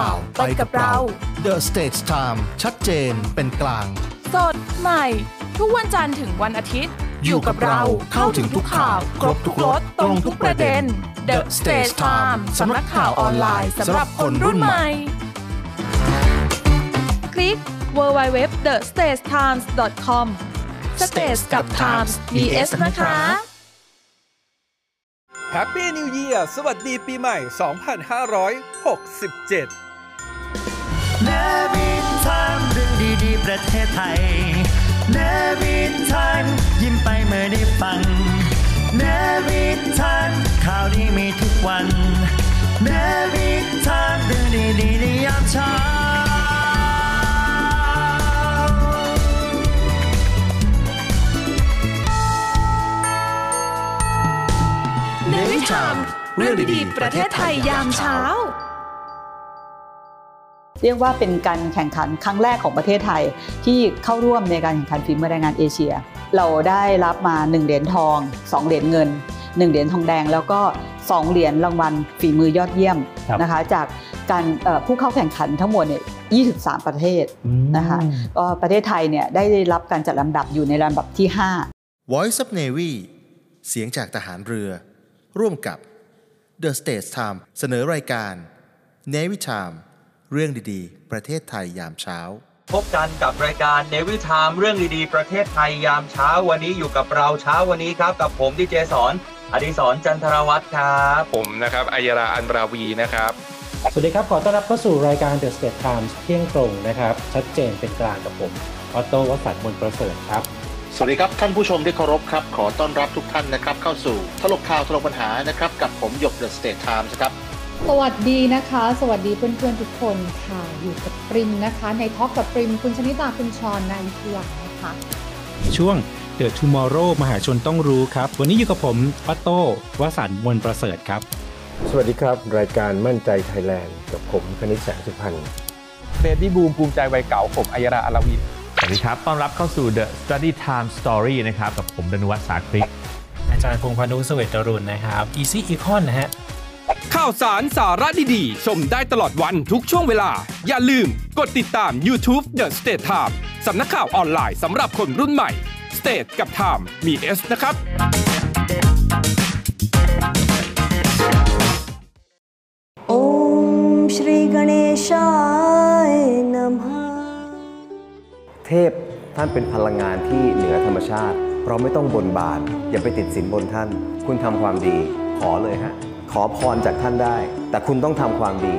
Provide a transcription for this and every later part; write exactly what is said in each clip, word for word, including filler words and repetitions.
ข่าวไปกับเรา The State Time ชัดเจนเป็นกลางสดใหม่ทุกวันจันทร์ถึงวันอาทิตย์อยู่กับเราเข้าถึงทุกข่าวครบทุกรสตรงทุกประเด็น The Stage Time สำนักข่าวออนไลน์สำหรับคนรุ่นใหม่คลิก ดับเบิลยู ดับเบิลยู ดับเบิลยู ดอท เดอะ สเตจ ไทมส์ ดอท คอม Stage กับ Times มี S นะคะ Happy New Year สวัสดีปีใหม่ สองพันห้าร้อยหกสิบเจ็ด Navy Time เรื่องดีๆประเทศไทย Navy Time ยิ้มไปเมื่อได้ฟัง Navy Time ข่าวดีมีทุกวัน Navy Time เรื่องดีๆในยามเช้าNavy Time เรื่องดีๆประเทศไทยยามเช้าเรียกว่าเป็นการแข่งขันครั้งแรกของประเทศไทยที่เข้าร่วมในการแข่งขันฝีมือแรงงานเอเชียเราได้รับมาหนึ่งเหรียญทองสองเหรียญเงินหนึ่งเหรียญทองแดงแล้วก็สองเหรียญรางวัลฝีมือยอดเยี่ยมนะคะจากการผู้เข้าแข่งขันทั้งหมดเนี่ยยี่สิบสามประเทศนะคะก็ประเทศไทยเนี่ยได้รับการจัดลำดับอยู่ในลำดับที่ห้า Voice of Navy เสียงจากทหารเรือร่วมกับ The Stage Time เสนอรายการ Navy Time เรื่องดีๆประเทศไทยยามเช้าพบกันกับรายการ Navy Time เรื่องดีๆประเทศไทยยามเช้าวันนี้อยู่กับเราเช้าวันนี้ครับกับผมดีเจสอนอดิศรจันทรวัฒน์ครับผมนะครับอัยราอันราวีนะครับสวัสดีครับขอต้อนรับเข้าสู่รายการ The Stage Time เที่ยงตรงนะครับชัดเจนเป็นกลางกับผมออโต้วสันต์มนต์ประเสริฐครับสวัสดีครับท่านผู้ชมที่เคารพครับขอต้อนรับทุกท่านนะครับเข้าสู่ทลบข่าวทลบปัญหานะครับกับผมหยก The State Times ครับสวัสดีนะคะสวัสดีเพื่อนๆทุกคนค่ะอยู่กับปริมนะคะในท็อกกับปริมคุณชนิตาคุณชรนันทวัฒน์นะคะช่วง The Tomorrow มหาชนต้องรู้ครับวันนี้อยู่กับผมออโต้วสันต์มนต์ประเสริฐครับสวัสดีครับรายการมั่นใจไทยแลนด์กับผมคณิษฐ์แสงสุพรรณเบบี้บูมภูมิใจวัยเก่าผมอัยราอรวีสวัสดีครับต้อนรับเข้าสู่ The Study Time Story นะครับกับผมดนุวัฒน์สาคริกอาจารย์พงษ์พานุเสวตรุณนะครับ อี ซี Econ นะฮะข่าวสารสาระดีๆชมได้ตลอดวันทุกช่วงเวลาอย่าลืมกดติดตาม YouTube The State Time สำนักข่าวออนไลน์สำหรับคนรุ่นใหม่ State กับ Time มี S นะครับโอมศรีกเนชายนะมะเทพท่านเป็นพลังงานที่เหนือธรรมชาติเราไม่ต้องบนบานอย่าไปติดสินบนท่านคุณทำความดีขอเลยฮะขอพรจากท่านได้แต่คุณต้องทำความดี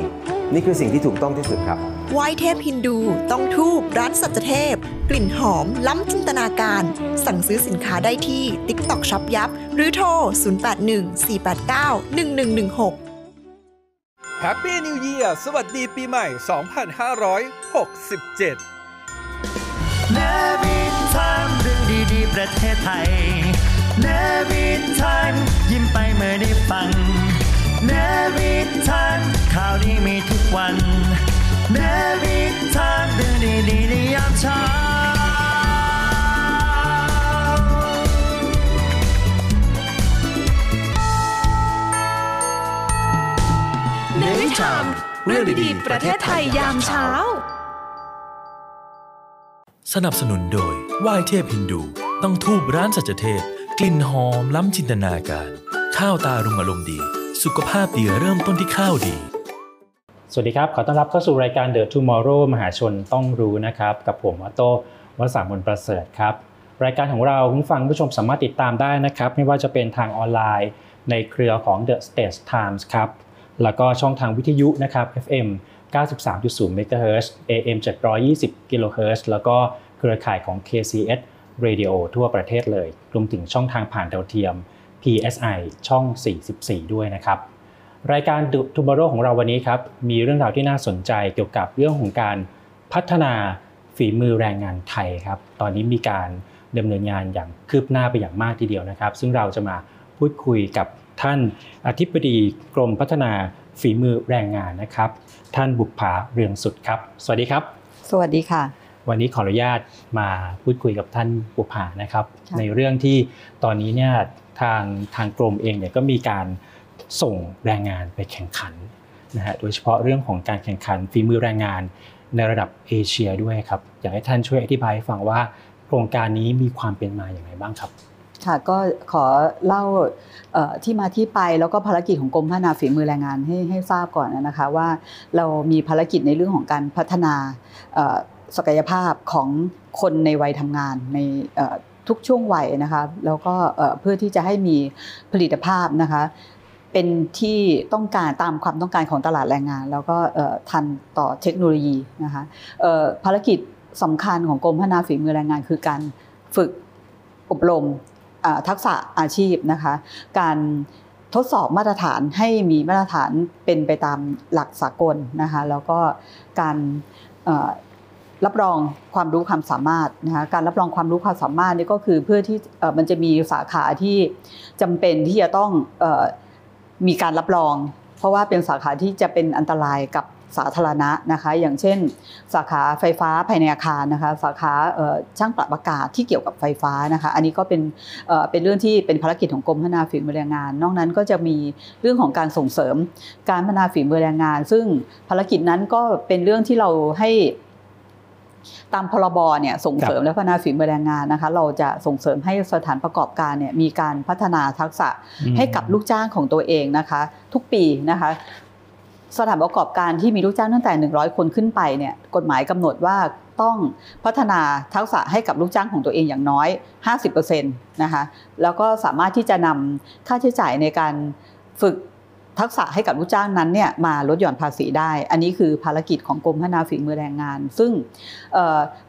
นี่คือสิ่งที่ถูกต้องที่สุดครับไหว้เทพฮินดูต้องธูปร้านสัจเทพกลิ่นหอมล้ำจินตนาการสั่งซื้อสินค้าได้ที่ TikTok Shop ยับหรือโทรศูนย์ แปด หนึ่ง สี่ แปด เก้า หนึ่ง หนึ่ง หนึ่ง หก Happy New Year สวัสดีปีใหม่ สองพันห้าร้อยหกสิบเจ็ดNavy Time เรื่องดีๆประเทศไทย Navy Time ยิ้มไปเมื่อได้ฟัง Navy Time ข่าวดีมีทุกวัน Navy Time เรื่องดีๆในยามเช้า Navy Time เรื่องดีๆประเทศไทยยามเช้าสนับสนุนโดยไหว้เทพฮินดูต้องธูปร้านสัจเทพกลิ่นหอมล้ำจินตนาการข้าวตารุงอารมณ์ดีสุขภาพดีเริ่มต้นที่ข้าวดีสวัสดีครับขอต้อนรับเข้าสู่รายการ The Tomorrow มหาชนต้องรู้นะครับกับผมออโต้วสันต์มนต์ประเสริฐครับรายการของเราคุณฟังผู้ชมสามารถติดตามได้นะครับไม่ว่าจะเป็นทางออนไลน์ในเครือของ The Stage Times ครับแล้วก็ช่องทางวิทยุนะครับ เอฟ เอ็มเก้าสิบสามจุดศูนย์ เมกะเฮิรตซ์ เอ เอ็ม เจ็ดร้อยยี่สิบ กิโลเฮิรตซ์แล้วก็เครือข่ายของ เค ซี เอส Radio ทั่วประเทศเลยรวมถึงช่องทางผ่านดาวเทียม พี เอส ไอ ช่อง สี่สิบสี่ ด้วยนะครับรายการ The Tomorrow ของเราวันนี้ครับมีเรื่องราวที่น่าสนใจเกี่ยวกับเรื่องของการพัฒนาฝีมือแรงงานไทยครับตอนนี้มีการดำเนินงานอย่างคืบหน้าไปอย่างมากทีเดียวนะครับซึ่งเราจะมาพูดคุยกับท่านอธิบดีกรมพัฒนาฝีมือแรงงานนะครับท่านบุภาเรืองสุดครับสวัสดีครับสวัสดีค่ะวันนี้ขออนุญาตมาพูดคุยกับท่านบุภานะครับในเรื่องที่ตอนนี้เนี่ยทางทางกรมเองเนี่ยก็มีการส่งแรงงานไปแข่งขัน นะฮะโดยเฉพาะเรื่องของการแข่งขันฝีมือแรงงานในระดับเอเชียด้วยครับอยากให้ท่านช่วยอธิบายให้ฟังว่าโครงการนี้มีความเป็นมาอย่างไรบ้างครับค่ะก็ขอเล่าที่มาที่ไปแล้วก็ภารกิจของกรมพัฒนาฝีมือแรงงานให้ให้ทราบก่อนนะคะว่าเรามีภารกิจในเรื่องของการพัฒนาศักยภาพของคนในวัยทำงานในทุกช่วงวัยนะคะแล้วก็เพื่อที่จะให้มีผลิตภาพนะคะเป็นที่ต้องการตามความต้องการของตลาดแรงงานแล้วก็ทันต่อเทคโนโลยีนะคะภารกิจสำคัญของกรมพัฒนาฝีมือแรงงานคือการฝึกอบรมทักษะอาชีพนะคะการทดสอบมาตรฐานให้มีมาตรฐานเป็นไปตามหลักสากลนะคะแล้วก็การรับรองความรู้ความสามารถนะคะการรับรองความรู้ความสามารถนี่ก็คือเพื่อที่มันจะมีสาขาที่จำเป็นที่จะต้องมีการรับรองเพราะว่าเป็นสาขาที่จะเป็นอันตรายกับสาธารณะนะคะอย่างเช่นสาขาไฟฟ้าภายในอาคารนะคะสาขาช่างปรับอากาศที่เกี่ยวกับไฟฟ้านะคะอันนี้ก็เป็นเป็นเรื่องที่เป็นภารกิจของกรมพัฒนาฝีมือแรงงานนอกนั้นก็จะมีเรื่องของการส่งเสริมการพัฒนาฝีมือแรงงานซึ่งภารกิจนั้นก็เป็นเรื่องที่เราให้ตามพรบเนี่ยส่งเสริมและพัฒนาฝีมือแรงงานนะคะเราจะส่งเสริมให้สถานประกอบการเนี่ยมีการพัฒนาทักษะให้กับลูกจ้างของตัวเองนะคะทุกปีนะคะสถานประกอบการที่มีลูกจ้างตั้งแต่หนึ่งร้อยคนขึ้นไปเนี่ยกฎหมายกำหนดว่าต้องพัฒนาทักษะให้กับลูกจ้างของตัวเองอย่างน้อย ห้าสิบเปอร์เซ็นต์ นะคะแล้วก็สามารถที่จะนำค่าใช้จ่ายในการฝึกทักษะให้กับลูกจ้างนั้นเนี่ยมาลดหย่อนภาษีได้อันนี้คือภารกิจของกรมพัฒนาฝีมือแรงงานซึ่ง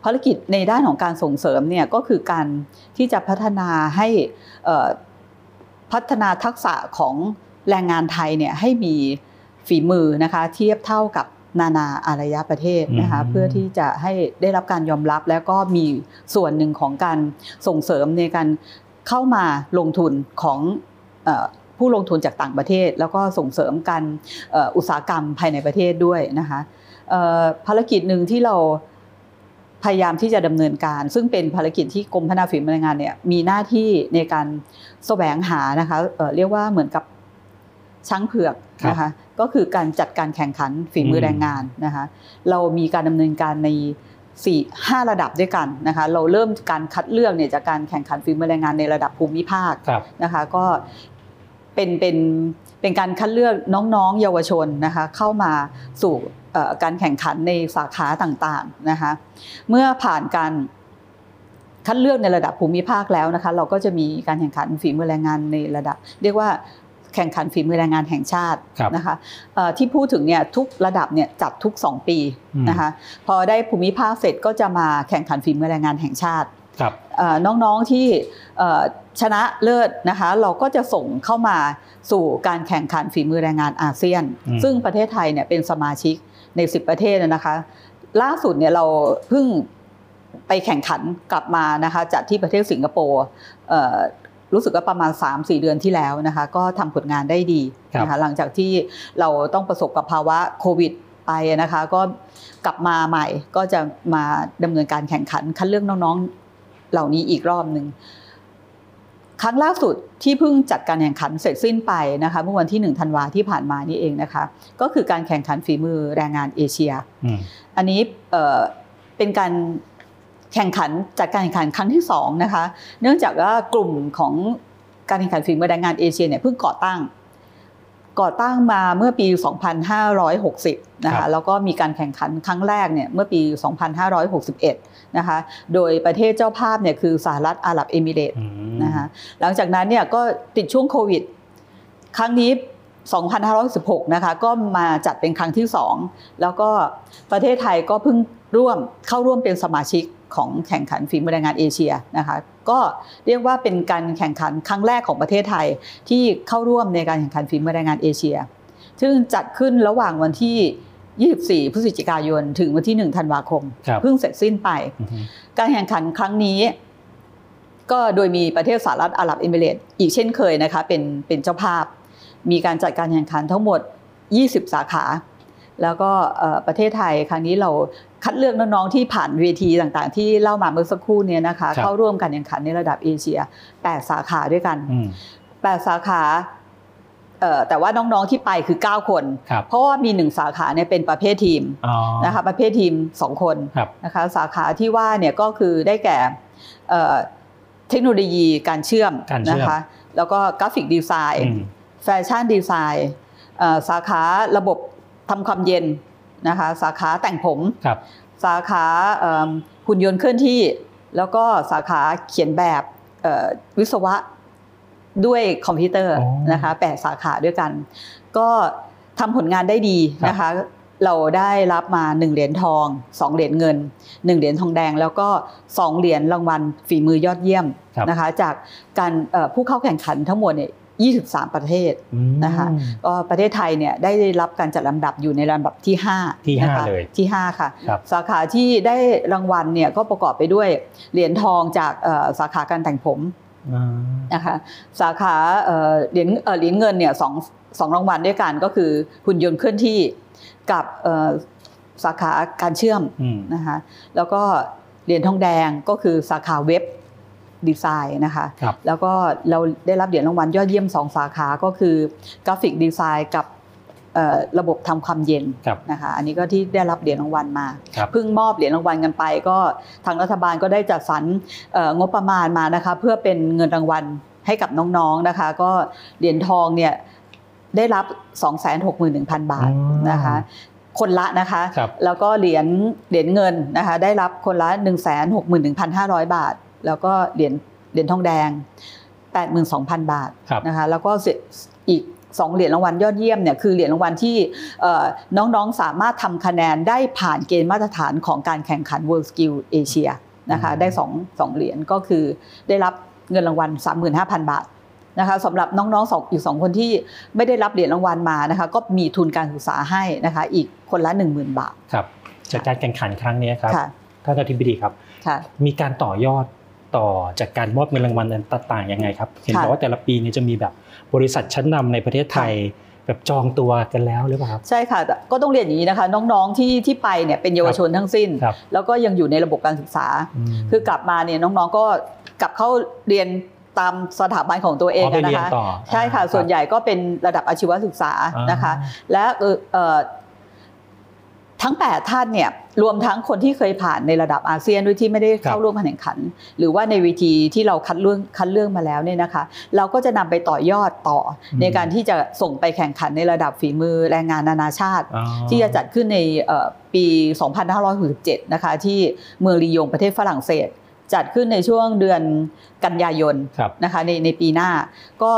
ภารกิจในด้านของการส่งเสริมเนี่ยก็คือการที่จะพัฒนาให้พัฒนาทักษะของแรงงานไทยเนี่ยให้มีฝีมือนะคะเทียบเท่ากับนานาอารยประเทศนะคะเพื่อที่จะให้ได้รับการยอมรับแล้วก็มีส่วนหนึ่งของการส่งเสริมในการเข้ามาลงทุนของผู้ลงทุนจากต่างประเทศแล้วก็ส่งเสริมการอุตสาหกรรมภายในประเทศด้วยนะคะภารกิจหนึ่งที่เราพยายามที่จะดำเนินการซึ่งเป็นภารกิจที่กรมพัฒนาฝีมือแรงงานเนี่ยมีหน้าที่ในการแสวงหานะคะเรียกว่าเหมือนกับช้างเผือกนะคะก็คือการจัดการแข่งขันฝีมือแรงงานนะคะเรามีการดำเนินการในสี่ ห้าระดับด้วยกันนะคะเราเริ่มการคัดเลือกเนี่ยจากการแข่งขันฝีมือแรงงานในระดับภูมิภาคนะคะก็เป็นเป็นเป็นการคัดเลือกน้องๆเยาวชนนะคะเข้ามาสู่การแข่งขันในสาขาต่างๆนะคะเมื่อผ่านการคัดเลือกในระดับภูมิภาคแล้วนะคะเราก็จะมีการแข่งขันฝีมือแรงงานในระดับเรียกว่าแข่งขันฝีมือแรงงานแห่งชาตินะคะที่พูดถึงเนี่ยทุกระดับเนี่ยจัดทุกสองปีนะคะพอได้ภูมิภาคเสร็จก็จะมาแข่งขันฝีมือแรงงานแห่งชาติน้องๆที่ชนะเลิศนะคะเราก็จะส่งเข้ามาสู่การแข่งขันฝีมือแรงงานอาเซียนซึ่งประเทศไทยเนี่ยเป็นสมาชิกในสิบประเทศนะคะล่าสุดเนี่ยเราเพิ่งไปแข่งขันกลับมานะคะจัดที่ประเทศสิงคโปร์รู้สึกว่าประมาณ สามถึงสี่ เดือนที่แล้วนะคะก็ทำผลงานได้ดีนะคะหลังจากที่เราต้องประสบกับภาวะโควิดไปนะคะก็กลับมาใหม่ก็จะมาดำเนินการแข่งขันคัดเลือกน้องๆเหล่านี้อีกรอบหนึ่งครั้งล่าสุดที่เพิ่งจัดการแข่งขันเสร็จสิ้นไปนะคะเมื่อวันที่หนึ่งธันวาที่ผ่านมานี่เองนะคะก็คือการแข่งขันฝีมือแรงงานเอเชียอันนี้เป็นการแข่งขันจัดการแข่งขันครั้งที่สองนะคะเนื่องจากว่ากลุ่มของการแข่งขันฝีมือแรงงานเอเชียเนี่ยเพิ่งก่อตั้งก่อตั้งมาเมื่อปีสองพันห้าร้อยหกสิบนะคะแล้วก็มีการแข่งขันครั้งแรกเนี่ยเมื่อปีสองพันห้าร้อยหกสิบเอ็ดนะคะโดยประเทศเจ้าภาพเนี่ยคือสหรัฐอาหรับเอมิเรตส์นะคะหลังจากนั้นเนี่ยก็ติดช่วงโควิดครั้งนี้สองพันห้าร้อยหกสิบหกนะคะก็มาจัดเป็นครั้งที่สองแล้วก็ประเทศไทยก็เพิ่งร่วมเข้าร่วมเป็นสมาชิกของแข่งขันฝีมือแรงงานเอเชียนะคะก็เรียกว่าเป็นการแข่งขันครั้งแรกของประเทศไทยที่เข้าร่วมในการแข่งขันฝีมือแรงงานเอเชียซึ่งจัดขึ้นระหว่างวันที่ยี่สิบสี่พฤศจิกายนถึงวันที่หนึ่งธันวาคมเพิ่งเสร็จสิ้นไปการแข่งขันครั้งนี้ก็โดยมีประเทศสหรัฐอาหรับเอมิเรตส์อีกเช่นเคยนะคะเป็นเป็นเจ้าภาพมีการจัดการแข่งขันทั้งหมดยี่สิบสาขาแล้วก็ประเทศไทยครั้งนี้เราคัดเลือกน้องๆที่ผ่านเวทีต่างๆที่เล่ามาเมื่อสักครู่นี้นะคะเข้าร่วมกันแข่งขันในระดับเอเชียแปดสาขาด้วยกันแปดสาขา แต่ว่าน้องๆที่ไปคือเก้าคนเพราะว่ามีหนึ่งสาขาเนี่ยเป็นประเภททีมนะคะประเภททีมสองคนนะคะสาขาที่ว่าเนี่ยก็คือได้แก่เทคโนโลยีการเชื่อมนะคะแล้วก็กราฟิกดีไซน์แฟชั่นดีไซน์สาขาระบบทำความเย็นนะคะสาขาแต่งผมสาขาหุ่นยนต์เคลื่อนที่แล้วก็สาขาเขียนแบบวิศวะด้วยคอมพิวเตอร์นะคะแปดสาขาด้วยกันก็ทำผลงานได้ดีนะคะเราได้รับมาหนึ่งเหรียญทองสองเหรียญเงินหนึ่งเหรียญทองแดงแล้วก็สองเหรียญรางวัลฝีมือยอดเยี่ยมนะคะจากการผู้เข้าแข่งขันทั้งหมดเนี่ยยี่สิบสามประเทศนะคะก็ประเทศไทยเนี่ยได้รับการจัดลำดับอยู่ในลำดับที่ห้าที่ห้าเลยที่ห้าค่ะสาขาที่ได้รางวัลเนี่ยก็ประกอบไปด้วยเหรียญทองจากสาขาการแต่งผมนะคะสาขาเหรียญเหรียญเงินเนี่ยสองสองรางวัลด้วยกันก็คือหุ่นยนต์เคลื่อนที่กับสาขาการเชื่อมนะคะแล้วก็เหรียญทองแดงก็คือสาขาเว็บดีไซน์นะคะแล้วก็เราได้รับเหรียญรางวัลยอดเยี่ยมสองสาขาก็คือกราฟิกดีไซน์กับระบบทำความเย็นนะคะอันนี้ก็ที่ได้รับเหรียญรางวัลมาเพิ่งมอบเหรียญรางวัลกันไปก็ทางรัฐบาลก็ได้จัดสรรงบประมาณมานะคะเพื่อเป็นเงินรางวัลให้กับน้องๆนะคะก็เหรียญทองเนี่ยได้รับ สองแสนหกหมื่นหนึ่งพัน บาทนะคะคนละนะคะแล้วก็เหรียญเหรียญเงินนะคะได้รับคนละ หนึ่งแสนหกหมื่นหนึ่งพันห้าร้อย บาทแล้วก็เหรียญเหรียญทองแดง แปดหมื่นสองพัน บาทนะคะแล้วก็อีกสองเหรียญรางวัลยอดเยี่ยมเนี่ยคือเหรียญรางวัลที่น้องๆสามารถทำคะแนนได้ผ่านเกณฑ์มาตรฐานของการแข่งขัน WorldSkills Asia นะคะได้สองเหรียญก็คือได้รับเงินรางวัล สามหมื่นห้าพัน บาทนะคะสำหรับน้องๆอีกสองคนที่ไม่ได้รับเหรียญรางวัลมานะคะก็มีทุนการศึกษาให้นะคะอีกคนละ หนึ่งหมื่น บาทครับจากการแข่งขันครั้งนี้ครับท่านอธิบดีครับมีการต่อยอดต่อจากการมอบเงินรางวัลต่างๆยังไงครับเห็นบอกว่าแต่ละปีนี้จะมีแบบบริษัทชั้นนำในประเทศไทยแบบจองตัวกันแล้วหรือเปล่าครับใช่ค่ะก็ต้องเรียนอย่างนี้นะคะน้องๆที่ที่ไปเนี่ยเป็นเยาวชนทั้งสิ้นแล้วก็ยังอยู่ในระบบการศึกษาคือกลับมาเนี่ยน้องๆก็กลับเข้าเรียนตามสถาบันของตัวเองนะคะใช่ค่ะส่วนใหญ่ก็เป็นระดับอาชีวศึกษานะคะและทั้งแปดท่านเนี่ยรวมทั้งคนที่เคยผ่านในระดับอาเซียนด้วยที่ไม่ได้เข้าร่วมการแข่งขันหรือว่าในเวทีที่เราคัดเลือกคัดเลือกมาแล้วเนี่ยนะคะเราก็จะนำไปต่อยอดต่อในการที่จะส่งไปแข่งขันในระดับฝีมือแรงงานนานาชาติที่จะจัดขึ้นในปี สองพันห้าร้อยหกสิบเจ็ด นะคะที่เมืองลียงประเทศฝรั่งเศสจัดขึ้นในช่วงเดือนกันยายนนะคะในในปีหน้าก็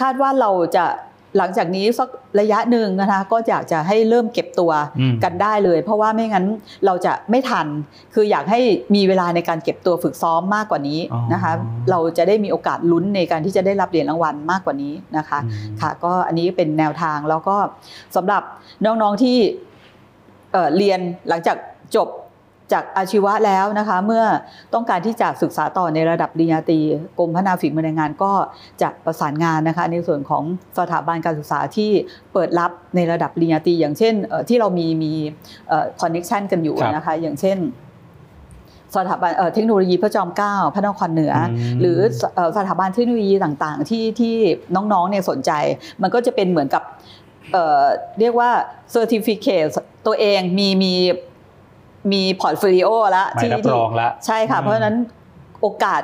คาดว่าเราจะหลังจากนี้สักระยะหนึ่งนะคะก็อยากจะให้เริ่มเก็บตัวกันได้เลยเพราะว่าไม่งั้นเราจะไม่ทันคืออยากให้มีเวลาในการเก็บตัวฝึกซ้อมมากกว่านี้นะคะเราจะได้มีโอกาสลุ้นในการที่จะได้รับเหรียญรางวัลมากกว่านี้นะคะค่ะก็อันนี้เป็นแนวทางแล้วก็สำหรับน้องๆที่เรียนหลังจากจบจากอาชีวะแล้วนะคะเมื่อต้องการที่จะศึกษาต่อในระดับปริญญาตรีกรมพัฒนาฝีมือแรงงานก็จะประสานงานนะคะในส่วนของสถาบันการศึกษาที่เปิดรับในระดับปริญญาตรีอย่างเช่นที่เรามีมีคอนเนคชันกันอยู่นะคะอย่างเช่นสถาบันเทคโนโลยีพระจอมเกล้าพระนครเหนือหรือสถาบันเทคโนโลยีต่างๆที่ที่น้องๆเนี่ยสนใจมันก็จะเป็นเหมือนกับเรียกว่าเซอร์ติฟิเคตตัวเองมีมีมีพอร์ตโฟลิโอแล้วที่รับรองแล้วใช่ค่ะเพราะฉะนั้นโอกาส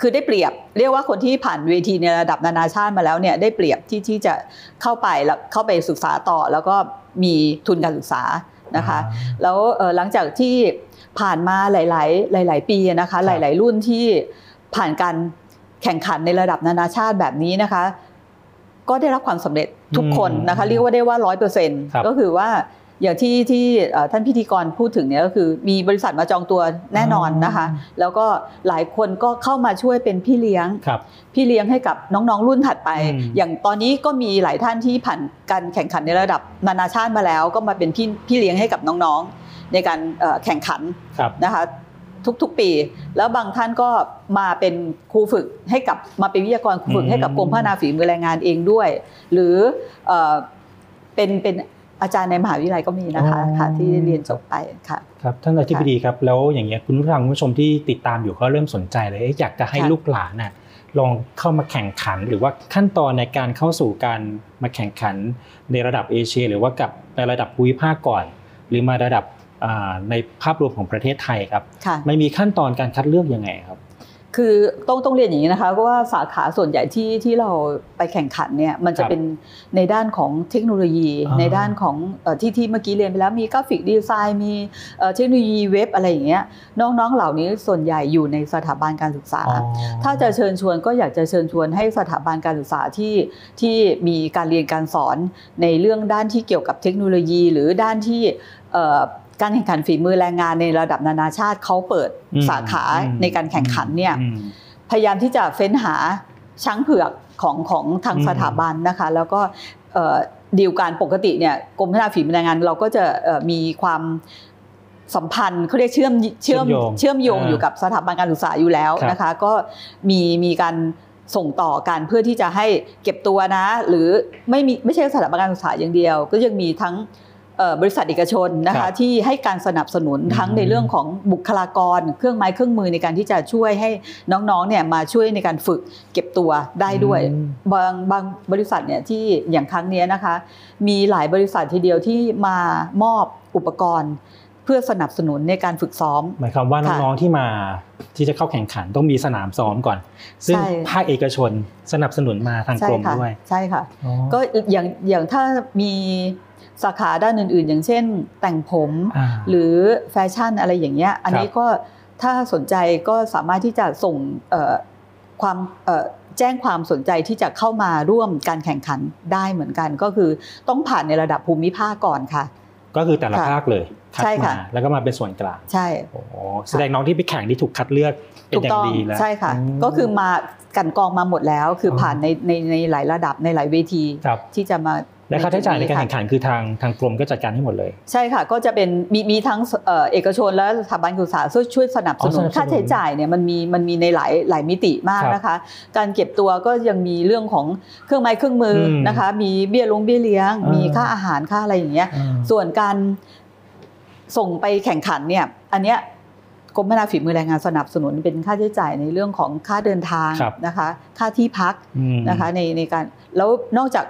คือได้เปรียบเรียกว่าคนที่ผ่านเวทีในระดับนานาชาติมาแล้วเนี่ยได้เปรียบที่ที่จะเข้าไปแล้วเข้าไปศึกษาต่อแล้วก็มีทุนการศึกษานะคะแล้วหลังจากที่ผ่านมาหลายๆหลายๆปีนะคะหลายๆรุ่นที่ผ่านการแข่งขันในระดับนานาชาติแบบนี้นะคะก็ได้รับความสำเร็จทุกคนนะคะเรียกว่าได้ว่าร้อยเปอร์เซ็นต์ก็คือว่าอย่างที่ที่ท่านพิธีกรพูดถึงเนี่ยก็คือมีบริษัทมาจองตัวแน่นอนนะคะแล้วก็หลายคนก็เข้ามาช่วยเป็นพี่เลี้ยงพี่เลี้ยงให้กับน้องๆรุ่นถัดไปอย่างตอนนี้ก็มีหลายท่านที่ผ่านการแข่งขันในระดับนานาชาติมาแล้วก็มาเป็นพี่พี่เลี้ยงให้กับน้องๆในการแข่งขันนะคะทุกๆปีแล้วบางท่านก็มาเป็นครูฝึกให้กับมาเป็นวิทยากรครูฝึกให้กับกรมพัฒนาฝีมือแรงงานเองด้วยหรือเป็นเป็นอาจารย์ในมหาวิทยาลัยก็มีนะคะค่ะที่เรียนจบไปค่ะครับท่านอธิบดีครับแล้วอย่างเงี้ยคุณผู้ชมที่ติดตามอยู่ก็เริ่มสนใจเลยอยากจะให้ลูกหลานน่ะ ลองเข้ามาแข่งขันหรือว่าขั้นตอนในการเข้าสู่การมาแข่งขันในระดับเอเชียหรือว่ากับในระดับภูมิภาคก่อนหรือมาระดับในภาพรวมของประเทศไทยครับไม่มีขั้นตอนการคัดเลือกยังไงครับคือต้องต้องเรียนอย่างนี้นะคะเพราะว่าสาขาส่วนใหญ่ที่ที่เราไปแข่งขันเนี่ยมันจะเป็นในด้านของเทคโนโลยีในด้านของที่ที่เมื่อกี้เรียนไปแล้วมีกราฟิกดีไซน์มีเทคโนโลยีเว็บอะไรอย่างเงี้ยน้องๆเหล่านี้ส่วนใหญ่อยู่ในสถาบันการศึกษาถ้าจะเชิญชวนก็อยากจะเชิญชวนให้สถาบันการศึกษาที่ที่มีการเรียนการสอนในเรื่องด้านที่เกี่ยวกับเทคโนโลยีหรือด้านที่การแข่งขันฝีมือแรงงานในระดับนานาชาติเขาเปิดสาขาในการแข่งขันเนี่ยพยายามที่จะเฟ้นหาช้างเผือกของของทางสถาบันนะคะแล้วก็ดีลการปกติเนี่ยกรมพัฒนาฝีมือแรงงานเราก็จะมีความสัมพันธ์เขาเรียกเชื่อมเชื่อมเชื่อมโยงอยู่กับสถาบันการศึกษาอยู่แล้วนะคะก็มีมีการส่งต่อกันเพื่อที่จะให้เก็บตัวนะหรือไม่มีไม่ใช่สถาบันการศึกษาอย่างเดียวก็ยังมีทั้งบริษัทเอกชนนะคะที่ให้การสนับสนุนทั้งในเรื่องของบุคลากรเครื่องไม้เครื่องมือในการที่จะช่วยให้น้องๆเนี่ยมาช่วยในการฝึกเก็บตัวได้ด้วยบางบางบริษัทเนี่ยที่อย่างครั้งนี้นะคะมีหลายบริษัททีเดียวที่มามอบอุปกรณ์เพื่อสนับสนุนในการฝึกซ้อมหมายความว่าน้องๆที่มาที่จะเข้าแข่งขันต้องมีสนามซ้อมก่อนซึ่งภาคเอกชนสนับสนุนมาทางกรมด้วยใช่ค่ะก็อย่างอย่างถ้ามีสาขาด้านอื่นๆอย่างเช่นแต่งผมหรือแฟชั่นอะไรอย่างเงี้ยอันนี้ก็ถ้าสนใจก็สามารถที่จะส่งความแจ้งความสนใจที่จะเข้ามาร่วมการแข่งขันได้เหมือนกันก็คือต้องผ่านในระดับภูมิภาคก่อนค่ะก็คือแต่ละภาคเลยคัดมาแล้วก็มาเป็นส่วนกลางใช่โอ้แสดงน้องที่ไปแข่งที่ถูกคัดเลือกเป็นอย่างดีแล้วใช่ค่ะก็คือมากันกองมาหมดแล้วคือผ่านในในหลายระดับในหลายเวทีที่จะมาและค่าใช้จ่ายในการแข่งขันคือทางทางกรมก็จัดการให้หมดเลยใช่ค่ะก็จะเป็นมีมีทั้งเอกชนและสถาบันการศึกษาช่วยสนับสนุนค่าใช้จ่ายเนี่ยมันมีมันมีในหลายหลายมิติมากนะคะการเก็บตัวก็ยังมีเรื่องของเครื่องไม้เครื่องมือนะคะมีเบี้ยลงเบี้ยเลี้ยงมีค่าอาหารค่าอะไรอย่างเงี้ยส่วนการส่งไปแข่งขันเนี่ยอันเนี้ยกรมพัฒนาฝีมือแรงงานสนับสนุนเป็นค่าใช้จ่ายในเรื่องของค่าเดินทางนะคะค่าที่พักนะคะในในการแล้วนอกจาก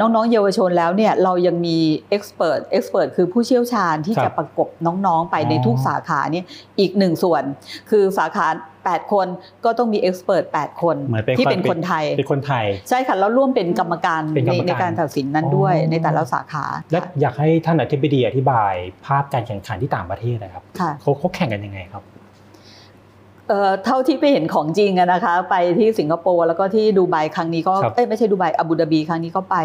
น้องๆเยาวชนแล้วเนี่ยเรายังมีเอ็กซ์เพรสเอ็กซ์เพรสคือผู้เชี่ยวชาญที่จะประกบน้องๆไปในทุกสาขาเนี่ยอีกหนึ่งส่วนคือสาขาแปดคนก็ต้องมีเอ็กซ์เพรสแปดคนที่เป็นคนไทยเป็นคนไทยใช่ค่ะแล้วร่วมเป็นกรรมการในการตัดสินนั้นด้วยในแต่ละสาขาและอยากให้ท่านอธิบดีอธิบายภาพการแข่งขันที่ต่างประเทศนะครับเขาเขาแข่งกันยังไงครับเท่าที่ไปเห็นของจริงนะคะไปที่สิงคโปร์แล้วก็ที่ดูไบครั้งนี้ก็ไม่ใช่ดูไบอาบูดาบีครั้งนี้ก็ไป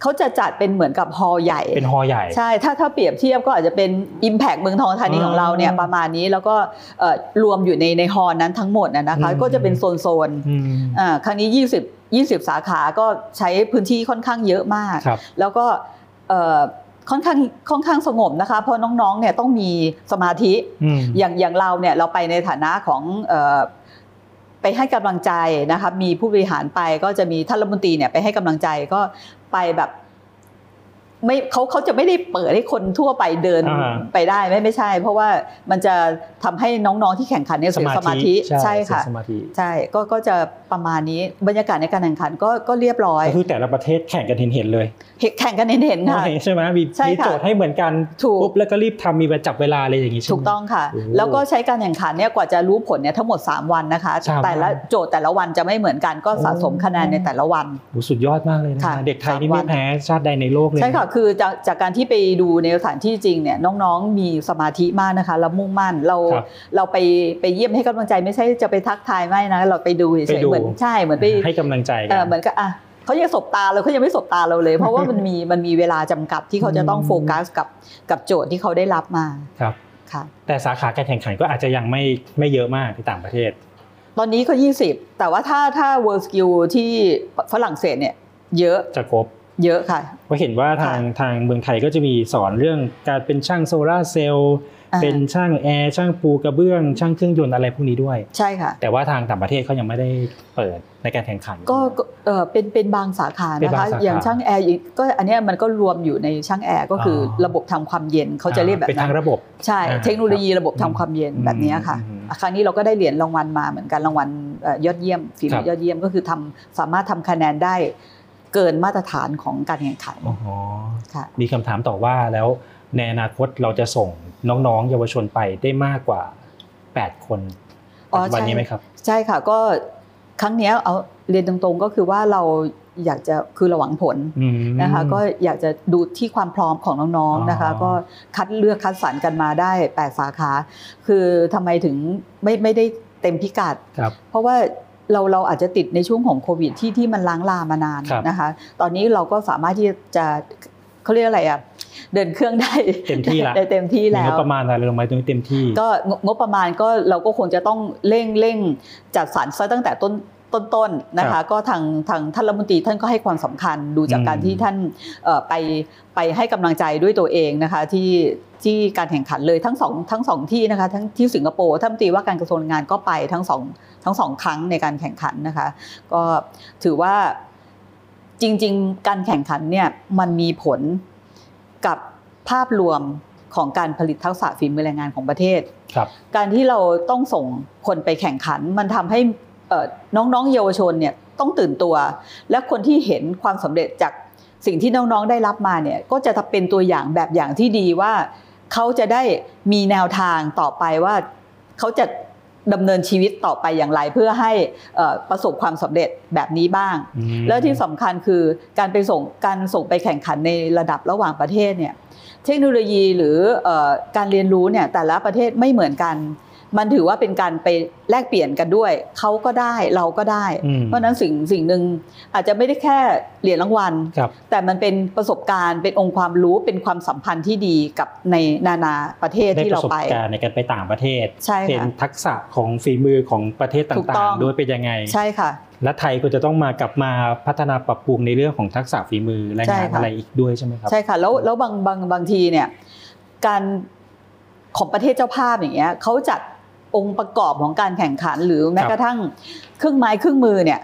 เขาจะจัดเป็นเหมือนกับฮอลล์ใหญ่เป็นฮอลล์ใหญ่ใช่ถ้าถ้าเปรียบเทียบก็อาจจะเป็น อิมแพค เมืองทองธานีของเราเนี่ยประมาณนี้แล้วก็รวมอยู่ในในฮอลล์นั้นทั้งหมดนะคะก็จะเป็นโซนโซนครั้งนี้ยี่สิบสาขาก็ใช้พื้นที่ค่อนข้างเยอะมากแล้วก็ค่อนข้างค่อนข้างสงบนะคะเพราะน้องๆเนี่ยต้องมีสมาธิอย่างอย่างเราเนี่ยเราไปในฐานะของไปให้กำลังใจนะคะมีผู้บริหารไปก็จะมีท่านรัฐมนตรีเนี่ยไปให้กำลังใจก็ไปแบบไม่เขาเขาจะไม่ได้เปิดให้คนทั่วไปเดินไปได้ไม่ไม่ใช่เพราะว่ามันจะทำให้น้องๆที่แข่งขันเนี่ยเสียสมาธิใช่ค่ะใช่ก็ก็จะประมาณนี้บรรยากาศในการแข่งขันก็ก็เรียบร้อยคือแต่ละประเทศแข่งกันเห็นเห็นเลยแข่งกันเห็นเห็นค่ะใช่ไหมมีโจทย์ให้เหมือนกันปุ๊บแล้วก็รีบทำมีจับเวลาอะไรอย่างนี้ถูกต้องค่ะแล้วก็ใช้การแข่งขันเนี่ยกว่าจะรู้ผลเนี่ยทั้งหมดสามวันนะคะแต่ละโจทย์แต่ละวันจะไม่เหมือนกันก็สะสมคะแนนในแต่ละวันสุดยอดมากเลยนะคะเด็กไทยนี่ไม่แพ้ชาติใดในโลกเลยใช่ค่ะคือจากจากการที่ไปดูในสถานที่จริงเนี่ยน้องๆมีสมาธิมากนะคะแล้วมุ่งมั่นเราเราไปไปเยี่ยมให้กำลังใจไม่ใช่จะไปทักทายไม่นะเราไปดูเฉยๆเหมือนใช่เหมือนไปให้กำลังใจเหมือนกับอ่ะเขายังสบตาเราเขายังไม่สบตาเราเลยเพราะว่ามันมีมันมีเวลาจำกัดที่เขาจะต้องโฟกัสกับกับโจทย์ที่เขาได้รับมาครับค่ะแต่สาขาการแข่งขันก็อาจจะยังไม่ไม่เยอะมากที่ต่างประเทศตอนนี้ก็ยี่สิบแต่ว่าถ้าถ้า เวิลด์สกิลส์ ที่ฝรั่งเศสเนี่ยเยอะจะครบเยอะค่ะเพราะเห็นว่าทางทางเมืองไทยก็จะมีสอนเรื่องการเป็นช่างโซลาร์เซลล์เป็นช่างแอร์ช่างปูกระเบื้องช่างเครื่องยนต์อะไรพวกนี้ด้วยใช่ค่ะแต่ว่าทางต่างประเทศเขายังไม่ได้เปิดในการแข่งขันก็เป็นเป็นบางสาขานะคะอย่างช่างแอร์ก็อันนี้มันก็รวมอยู่ในช่างแอร์ก็คือระบบทำความเย็นเขาจะเรียกแบบเป็นทางระบบใช่เทคโนโลยีระบบทำความเย็นแบบนี้ค่ะ คราวนี้เราก็ได้เหรียญรางวัลมาเหมือนกันรางวัลยอดเยี่ยมฝีมือยอดเยี่ยมก็คือทำสามารถทำคะแนนได้เกินมาตรฐานของการแข่งขันมีคำถามต่อว่าแล้วในอนาคตเราจะส่งน้องๆเยาวชนไปได้มากกว่าแปดคนวันนี้ไหมครับใช่ค่ะก็ครั้งนี้เอาเรียนตรงๆก็คือว่าเราอยากจะคือระหวังผลนะคะก็อยากจะดูที่ความพร้อมของน้องๆนะคะก็คัดเลือกคัดสรรกันมาได้แปดสาขาคือทำไมถึงไม่ไม่ได้เต็มพิกัดเพราะว่าเราเราอาจจะติดในช่วงของโควิดที่ที่มันล้างลามานานนะคะตอนนี้เราก็สามารถที่จะเขาเรียกอะไรอ่ะเดินเครื่องได้เต็มที่แล้วได้เต็มที่แล้วงบประมาณอะไรลงไปตรงนี้เต็มที่ก็งบประมาณก็เราก็คงจะต้องเร่งเร่งจัดสรรซะตั้งแต่ต้นต้นๆนะคะก็ทางทางท่านรัฐมนตรีท่านก็ให้ความสำคัญดูจากการที่ท่านไปไปให้กำลังใจด้วยตัวเองนะคะที่ที่การแข่งขันเลยทั้งสองทั้งสองที่นะคะทั้งที่สิงคโปร์ท่านรัฐมนตรีว่าการกระทรวงแรงงานก็ไปทั้งสองทั้งสองครั้งในการแข่งขันนะคะก็ถือว่าจริงๆการแข่งขันเนี่ยมันมีผลกับภาพรวมของการผลิตทักษะฝีมือแรงงานของประเทศการที่เราต้องส่งคนไปแข่งขันมันทำให้น้องๆเยาวชนเนี่ยต้องตื่นตัวและคนที่เห็นความสำเร็จจากสิ่งที่น้องๆได้รับมาเนี่ยก็จะเป็นตัวอย่างแบบอย่างที่ดีว่าเขาจะได้มีแนวทางต่อไปว่าเขาจะดำเนินชีวิตต่อไปอย่างไรเพื่อให้ประสบความสำเร็จแบบนี้บ้างแล้วที่สำคัญคือการไปส่งการส่งไปแข่งขันในระดับระหว่างประเทศเนี่ยเทคโนโลยีหรือการเรียนรู้เนี่ยแต่ละประเทศไม่เหมือนกันมันถือว่าเป็นการไปแลกเปลี่ยนกันด้วยเขาก็ได้เราก็ได้เพราะฉะนั้นสิ่งสิ่งหนึ่งอาจจะไม่ได้แค่เหรียญรางวัลแต่มันเป็นประสบการณ์เป็นองค์ความรู้เป็นความสัมพันธ์ที่ดีกับในนานาประเทศที่เราไปประสบการณ์ในการไปต่างประเทศเห็นทักษะของฝีมือของประเทศต่างๆด้วยเป็นยังไงใช่ค่ะและไทยก็จะต้องมากลับมาพัฒนาปรับปรุงในเรื่องของทักษะฝีมือแรงงานอะไรอีกด้วยใช่ไหมครับใช่ค่ะแล้วแล้วบางบางบางทีเนี่ยการของประเทศเจ้าภาพอย่างเงี้ยเขาจัดองค์ประกอบของการแข่งขันหรือแม้กระทั่งเครื่องไม้เครื่องมือเนี่ย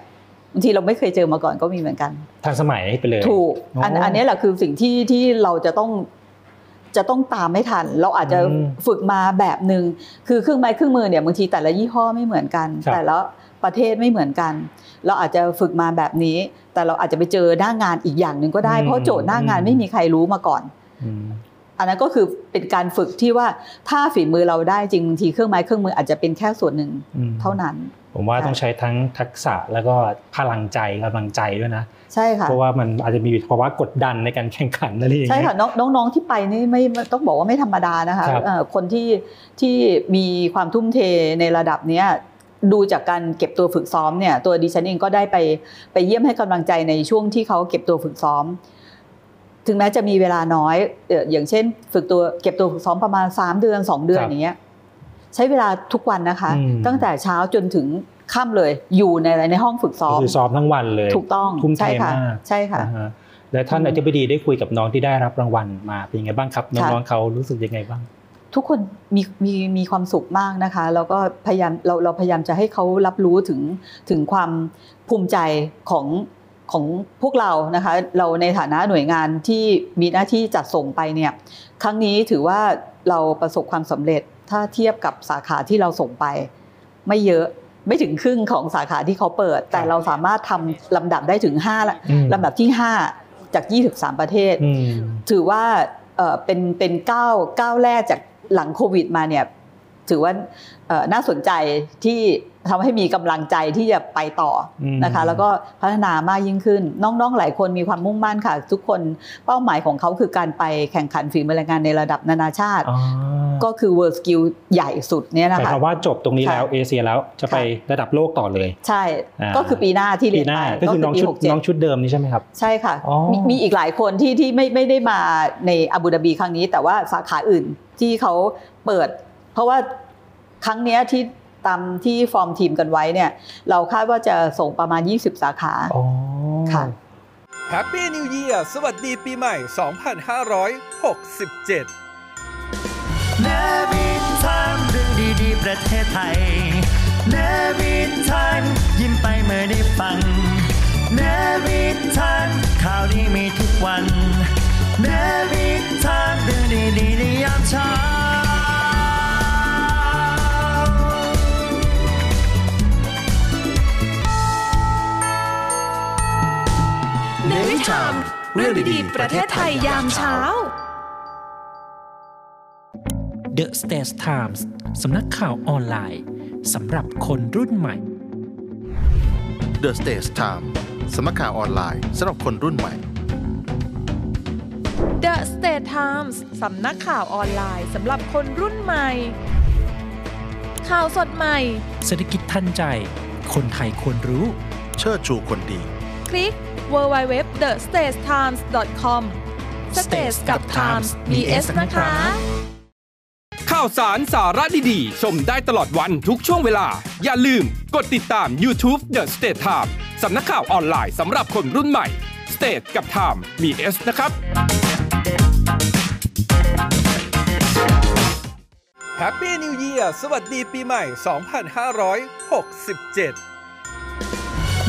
บางทีเราไม่เคยเจอมาก่อนก็มีเหมือนกันทันสมัยไปเลยถูกอันอันนี้แหละคือสิ่งที่ที่เราจะต้องจะต้องตามไม่ทันเราอาจจะฝึกมาแบบหนึ่งคือเครื่องไม้เครื่องมือเนี่ยบางทีแต่ละยี่ห้อไม่เหมือนกันแต่ละประเทศไม่เหมือนกันเราอาจจะฝึกมาแบบนี้แต่เราอาจจะไปเจอหน้างานอีกอย่างหนึ่งก็ได้เพราะโจทย์หน้างานไม่มีใครรู้มาก่อนอันนั้นก็คือเป็นการฝึกที่ว่าถ้าฝีมือเราได้จริงบางทีเครื่องไม้เครื่องมืออาจจะเป็นแค่ส่วนหนึ่งเท่านั้นผมว่าต้องใช้ทั้งทักษะแล้วก็พลังใจกำลังใจด้วยนะใช่ค่ะเพราะว่ามันอาจจะมีภาวะกดดันในการแข่งขันอะไรอย่างเงี้ยใช่ค่ะน้องๆที่ไปนี่ไม่ต้องบอกว่าไม่ธรรมดานะคะคนที่ที่มีความทุ่มเทในระดับเนี้ยดูจากการเก็บตัวฝึกซ้อมเนี่ยตัวดิฉันเองก็ได้ไปไปเยี่ยมให้กำลังใจในช่วงที่เขาเก็บตัวฝึกซ้อมถึงแม้จะมีเวลาน้อยอย่างเช่นฝึกตัวเก็บตัวฝึกซ้อมประมาณสามเดือนสองเดือนอย่างเงี้ยใช้เวลาทุกวันนะคะตั้งแต่เช้าจนถึงค่ำเลยอยู่ในในห้องฝึกซ้อมคือซ้อมทั้งวันเลยถูกต้องทุ่มเทมากใช่ค่ะและท่านอธิบดีได้คุยกับน้องที่ได้รับรางวัลมาเป็นยังไงบ้างครับน้องๆเขารู้สึกยังไงบ้างทุกคนมีมีมีความสุขมากนะคะแล้วก็พยายามเราเราพยายามจะให้เขารับรู้ถึงถึงความภูมิใจของของพวกเรานะคะเราในฐานะหน่วยงานที่มีหน้าที่จัดส่งไปเนี่ยครั้งนี้ถือว่าเราประสบความสำเร็จถ้าเทียบกับสาขาที่เราส่งไปไม่เยอะไม่ถึงครึ่งของสาขาที่เขาเปิดแต่เราสามารถทำลำดับได้ถึงห้าลำดับที่ห้าจากยี่สิบสามประเทศถือว่าเป็นเป็นก้าวก้าวแรกจากหลังโควิดมาเนี่ยถือว่าน่าสนใจที่ทำให้มีกำลังใจที่จะไปต่อนะคะแล้วก็พัฒนามากยิ่งขึ้นน้องๆหลายคนมีความมุ่งมั่นค่ะทุกคนเป้าหมายของเขาคือการไปแข่งขันฝีมือแรงงานในระดับนานาชาติก็คือ WorldSkills ใหญ่สุดเนี่ยนะคะแต่ว่าจบตรงนี้แล้วเอเชียแล้วจะไประดับโลกต่อเลยใช่ก็คือปีหน้าที่เรียนไปก็คือน้องชุดน้องชุดเดิมนี่ใช่ไหมครับใช่ค่ะมีอีกหลายคนที่ที่ไม่ไม่ได้มาในอาบูดาบีครั้งนี้แต่ว่าสาขาอื่นที่เขาเปิดเพราะว่าครั้งนี้ที่ตามที่ฟอร์มทีมกันไว้เนี่ยเราคาดว่าจะส่งประมาณยี่สิบสาขาค่ะ Happy New Year สวัสดีปีใหม่ สองพันห้าร้อยหกสิบเจ็ด Navy Time เรื่องดีๆประเทศไทย Navy Time ยิ้มไปเมื่อได้ฟัง Navy Time ข่าวดีมีทุกวัน Navy Time เรื่องดีๆในยามเช้า Navy Time เรื่องดีๆประเทศไทยยามเช้า The State Times สำนักข่าวออนไลน์สำหรับคนรุ่นใหม่ The Stage Time สำนักข่าวออนไลน์สำหรับคนรุ่นใหม่ The State Times สำนักข่าวออนไลน์สำหรับคนรุ่นใหม่ข่าวสดใหม่เศรษฐกิจทันใจคนไทยควรรู้เชิดชูคนดีคลิก ดับเบิลยู ดับเบิลยู ดับเบิลยู ดอท เดอะสเตทไทมส์ ดอท คอม Stage กับ Times มีเอสนะคะข่าวสารสาระดีๆชมได้ตลอดวันทุกช่วงเวลาอย่าลืมกดติดตาม YouTube The State Time สำนักข่าวออนไลน์สำหรับคนรุ่นใหม่ State กับ Time มี S นะครับHappy New Year สวัสดีปีใหม่ สองพันห้าร้อยหกสิบเจ็ด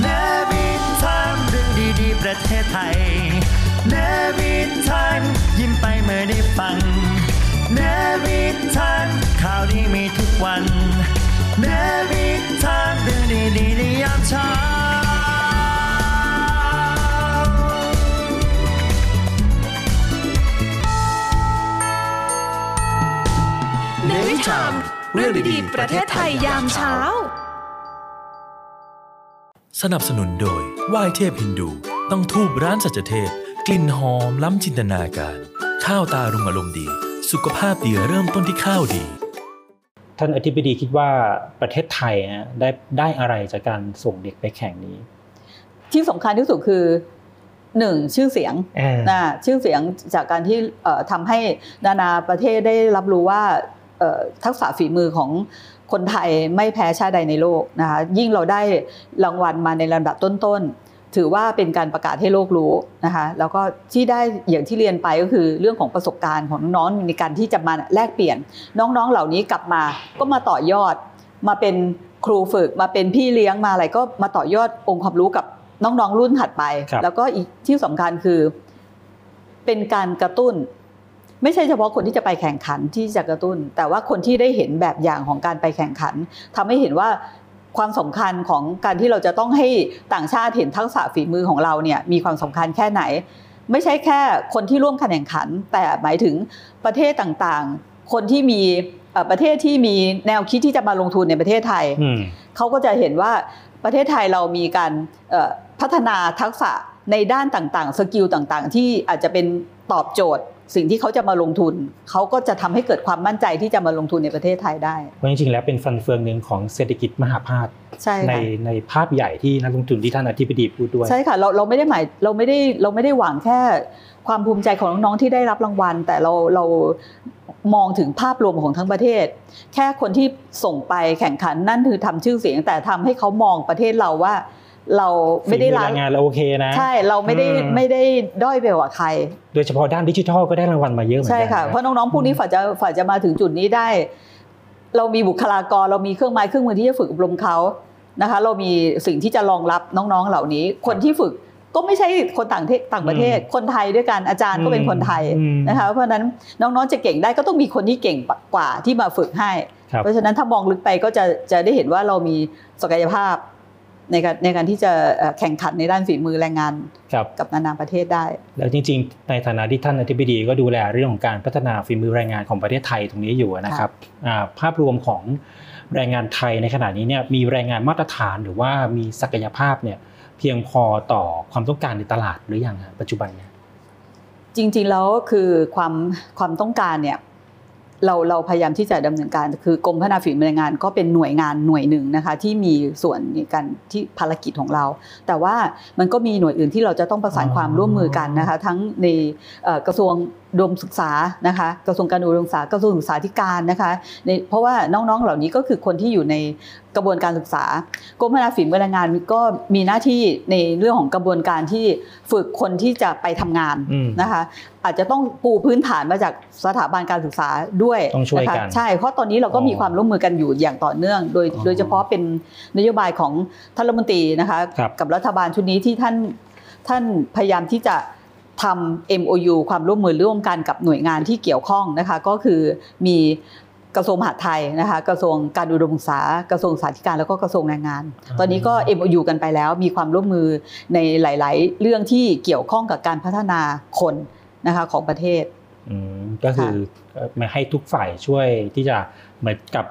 Navy Time เรื่องดีๆประเทศไทย Navy Time ยิ้มไปเมื่อได้ฟัง Navy Time ข่าวดีมีทุกวัน Navy Time เรื่องดีๆในยามเช้าNavy Time เรื่องดีๆประเทศไทยยามเช้าสนับสนุนโดยไหว้เทพฮินดูต้องทูบร้านสัจเทพกลิ่นหอมล้ำจินตนาการข้าวตารุงอารมณ์ดีสุขภาพดีเริ่มต้นที่ข้าวดีท่านอธิบดีคิดว่าประเทศไทยได้ได้อะไรจากการส่งเด็กไปแข่งนี้ที่สำคัญที่สุดคือหนึ่งชื่อเสียงนะชื่อเสียงจากการที่ทำให้นานาประเทศได้รับรู้ว่าทักษะฝีมือของคนไทยไม่แพ้ชาติใดในโลกนะคะยิ่งเราได้รางวัลมาในลำดับต้นๆถือว่าเป็นการประกาศให้โลกรู้นะคะแล้วก็ที่ได้อย่างที่เรียนไปก็คือเรื่องของประสบการณ์ของน้องๆในการที่จะมาแลกเปลี่ยนน้องๆเหล่านี้กลับมาก็มาต่อยอดมาเป็นครูฝึกมาเป็นพี่เลี้ยงมาอะไรก็มาต่อยอดองค์ความรู้กับน้องๆรุ่นถัดไปแล้วก็อีกที่สำคัญคือเป็นการกระตุ้นไม่ใช่เฉพาะคนที่จะไปแข่งขันที่จะกระตุ้นแต่ว่าคนที่ได้เห็นแบบอย่างของการไปแข่งขันทำให้เห็นว่าความสำคัญของการที่เราจะต้องให้ต่างชาติเห็นทักษะฝีมือของเราเนี่ยมีความสำคัญแค่ไหนไม่ใช่แค่คนที่ร่วมแข่งขันแต่หมายถึงประเทศต่างๆคนที่มีประเทศที่มีแนวคิดที่จะมาลงทุนในประเทศไทยเขาก็จะเห็นว่าประเทศไทยเรามีการพัฒนาทักษะในด้านต่างๆสกิลต่างๆที่อาจจะเป็นตอบโจทย์สิ่งที่เขาจะมาลงทุนเขาก็จะทำให้เกิดความมั่นใจที่จะมาลงทุนในประเทศไทยได้เพราะจริงๆแล้วเป็นฟันเฟืองหนึ่งของเศรษฐกิจมหภาคใช่ในในภาพใหญ่ที่นักลงทุนที่ท่านอธิบดีพูดด้วยใช่ค่ะเราเราไม่ได้หมายเราไม่ได้เราไม่ได้หวังแค่ความภูมิใจของน้องๆที่ได้รับรางวัลแต่เราเรามองถึงภาพรวมของทั้งประเทศแค่คนที่ส่งไปแข่งขันนั่นคือทำชื่อเสียงแต่ทำให้เขามองประเทศเราว่าเราไม่ได้ล้างานเราโอเคนะใช่เราไม่ได้ไม่ได้ด้อยไปกว่าใครโดยเฉพาะด้านดิจิทัลก็ได้รางวัลมาเยอะเหมือนกันใช่ค่ะเพราะน้องๆพวกนี้ฝ่าจะฝ่าจะมาถึงจุดนี้ได้เรามีบุคลากรเรามีเครื่องไม้เครื่องมือที่จะฝึกอบรมเขานะคะเรามีสิ่งที่จะรองรับน้องๆเหล่านี้คนที่ฝึกก็ไม่ใช่คนต่างต่างประเทศคนไทยด้วยกันอาจารย์ก็เป็นคนไทยนะคะเพราะฉะนั้นน้องๆจะเก่งได้ก็ต้องมีคนที่เก่งกว่าที่มาฝึกให้เพราะฉะนั้นถ้ามองลึกไปก็จะจะได้เห็นว่าเรามีศักยภาพในการในการที่จะแข่งขันในด้านฝีมือแรงงานกับนานาประเทศได้แล้วจริงๆในฐานะที่ท่านอธิบดีก็ดูแลเรื่องของการพัฒนาฝีมือแรงงานของประเทศไทยตรงนี้อยู่นะครับภาพรวมของแรงงานไทยในขณะนี้เนี่ยมีแรงงานมาตรฐานหรือว่ามีศักยภาพเนี่ยเพียงพอต่อความต้องการในตลาดหรือยังปัจจุบันเนี่ยจริงๆแล้วคือความความต้องการเนี่ยเราเราพยายามที่จะดำเนินการคือกรมพัฒนาฝีมือแรงงานก็เป็นหน่วยงานหน่วยหนึ่งนะคะที่มีส่วนในการที่ภารกิจของเราแต่ว่ามันก็มีหน่วยอื่นที่เราจะต้องประสานความร่วมมือกันนะคะทั้งในกระทรวงอุดมศึกษานะคะกระทรวงการอุดมศึกษากระทรวงศึกษาธิการนะคะในเพราะว่าน้องๆเหล่านี้ก็คือคนที่อยู่ในกระบวนการศึกษากรมพัฒนาฝีมือแรงงานก็มีหน้าที่ในเรื่องของกระบวนการที่ฝึกคนที่จะไปทำงานนะคะอาจจะต้องปูพื้นฐานมาจากสถาบันการศึกษาด้วยต้องช่วยกันใช่เพราะตอนนี้เราก็มีความร่วมมือกันอยู่อย่างต่อเนื่องโดยโดยเฉพาะเป็นนโยบายของท่านรัฐมนตรีนะคะกับรัฐบาลชุดนี้ที่ท่านท่านพยายามที่จะทำ เอ็ม โอ ยู ความร่วมมือร่วมกันกับหน่วยงานที่เกี่ยวข้องนะคะก็คือมี กระทรวงมหาดไทยนะคะกระทรวงการอุดมศึกษากระทรวงสาธารณสุขแล้วก็กระทรวงแรงงานตอนนี้ก็ เอ็ม โอ ยู กันไปแล้วมีความร่วมมือในหลายๆเรื่องที่เกี่ยวข้องกับการพัฒนาคนนะคะของประเทศก็คือมาให้ทุกฝ่ายช่วยที่จะเหมือนกับ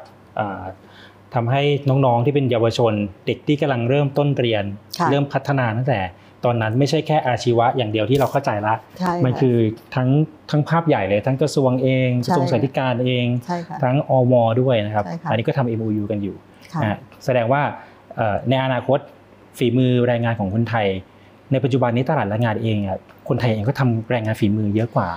ทำให้น้องๆที่เป็นเยาวชนเด็กที่กำลังเริ่มต้นเรียนเริ่มพัฒนาตั้งแต่ตอนนั้นไม่ใช่แค่อาชีวะอย่างเดียวที่เราเข้าใจละมันคือทั้งทั้งภาพใหญ่เลยทั้งกระทรวงเองกระทรวงสาธารณสุขเองทั้งอวด้วยนะครับอันนี้ก็ทำ เอ็ม โอ ยู กันอยู่แสดงว่าในอนาคตฝีมือแรงงานของคนไทยในปัจจุบันนี้ตลาดแรงงานเองคนไทยเองก็ทำแรงงานฝีมือเยอะกว่า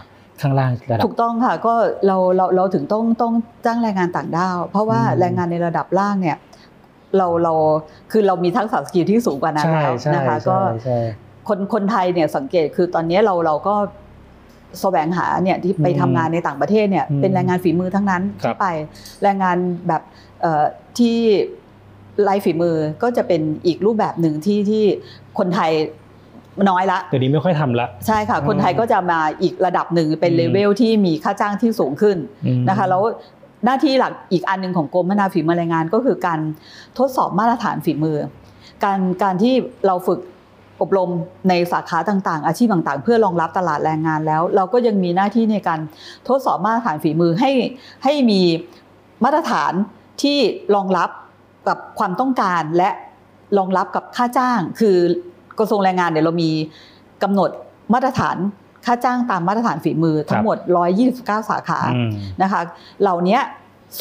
ข้างล่างระดับถูกต้องค่ะก็เราเราเราถึงต้องต้องจ้างแรงงานต่างด้าวเพราะว่าแรงงานในระดับล่างเนี่ยเราเราคือเรามีทักษะสกิลที่สูงกว่านั้นแล้วนะคะก็คนคนไทยเนี่ยสังเกตคือตอนนี้เราเราก็แสวงหาเนี่ยที่ไปทำงานในต่างประเทศเนี่ยเป็นแรงงานฝีมือทั้งนั้นที่ไปแรงงานแบบที่ลายฝีมือก็จะเป็นอีกรูปแบบหนึ่งที่ที่คนไทยน้อยละเดี๋ยวนี้ไม่ค่อยทำละใช่ค่ะคนไทยก็จะมาอีกระดับหนึ่งเป็นเลเวลที่มีค่าจ้างที่สูงขึ้นนะคะแล้วหน้าที่หลักอีกอันหนึ่งของกรมพัฒนาฝีมือแรงงานก็คือการทดสอบมาตรฐานฝีมือการการที่เราฝึกอบรมในสาขาต่างๆอาชีพต่างๆเพื่อรองรับตลาดแรงงานแล้วเราก็ยังมีหน้าที่ในการทดสอบมาตรฐานฝีมือให้ให้มีมาตรฐานที่รองรับกับความต้องการและรองรับกับค่าจ้างคือกระทรวงแรงงานเดี๋ยวเรามีกำหนดมาตรฐานค่าจ้างตามมาตรฐานฝีมือทั้งหมดหนึ่งร้อยยี่สิบเก้าสาขานะคะเหล่านี้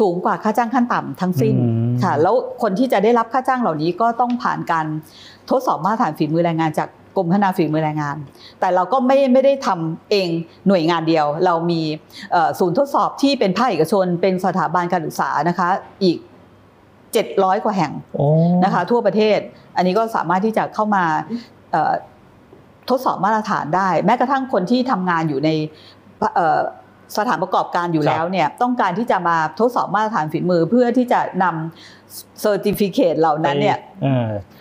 สูงกว่าค่าจ้างขั้นต่ำทั้งสิ้นค่ะแล้วคนที่จะได้รับค่าจ้างเหล่านี้ก็ต้องผ่านการทดสอบมาตรฐานฝีมือแรงงานจากกรมพัฒนาฝีมือแรงงานแต่เราก็ไม่ไม่ได้ทำเองหน่วยงานเดียวเรามีศูนย์ทดสอบที่เป็นภาคเอกชนเป็นสถาบันการศึกษานะคะอีกเจ็ดร้อยกว่าแห่งนะคะทั่วประเทศอันนี้ก็สามารถที่จะเข้ามาทดสอบมาตรฐานได้แม้กระทั่งคนที่ทำงานอยู่ในสถานประกอบการอยู่แล้วเนี่ยต้องการที่จะมาทดสอบมาตรฐานฝีมือเพื่อที่จะนำเซอร์ติฟิเคตเหล่านั้นเนี่ย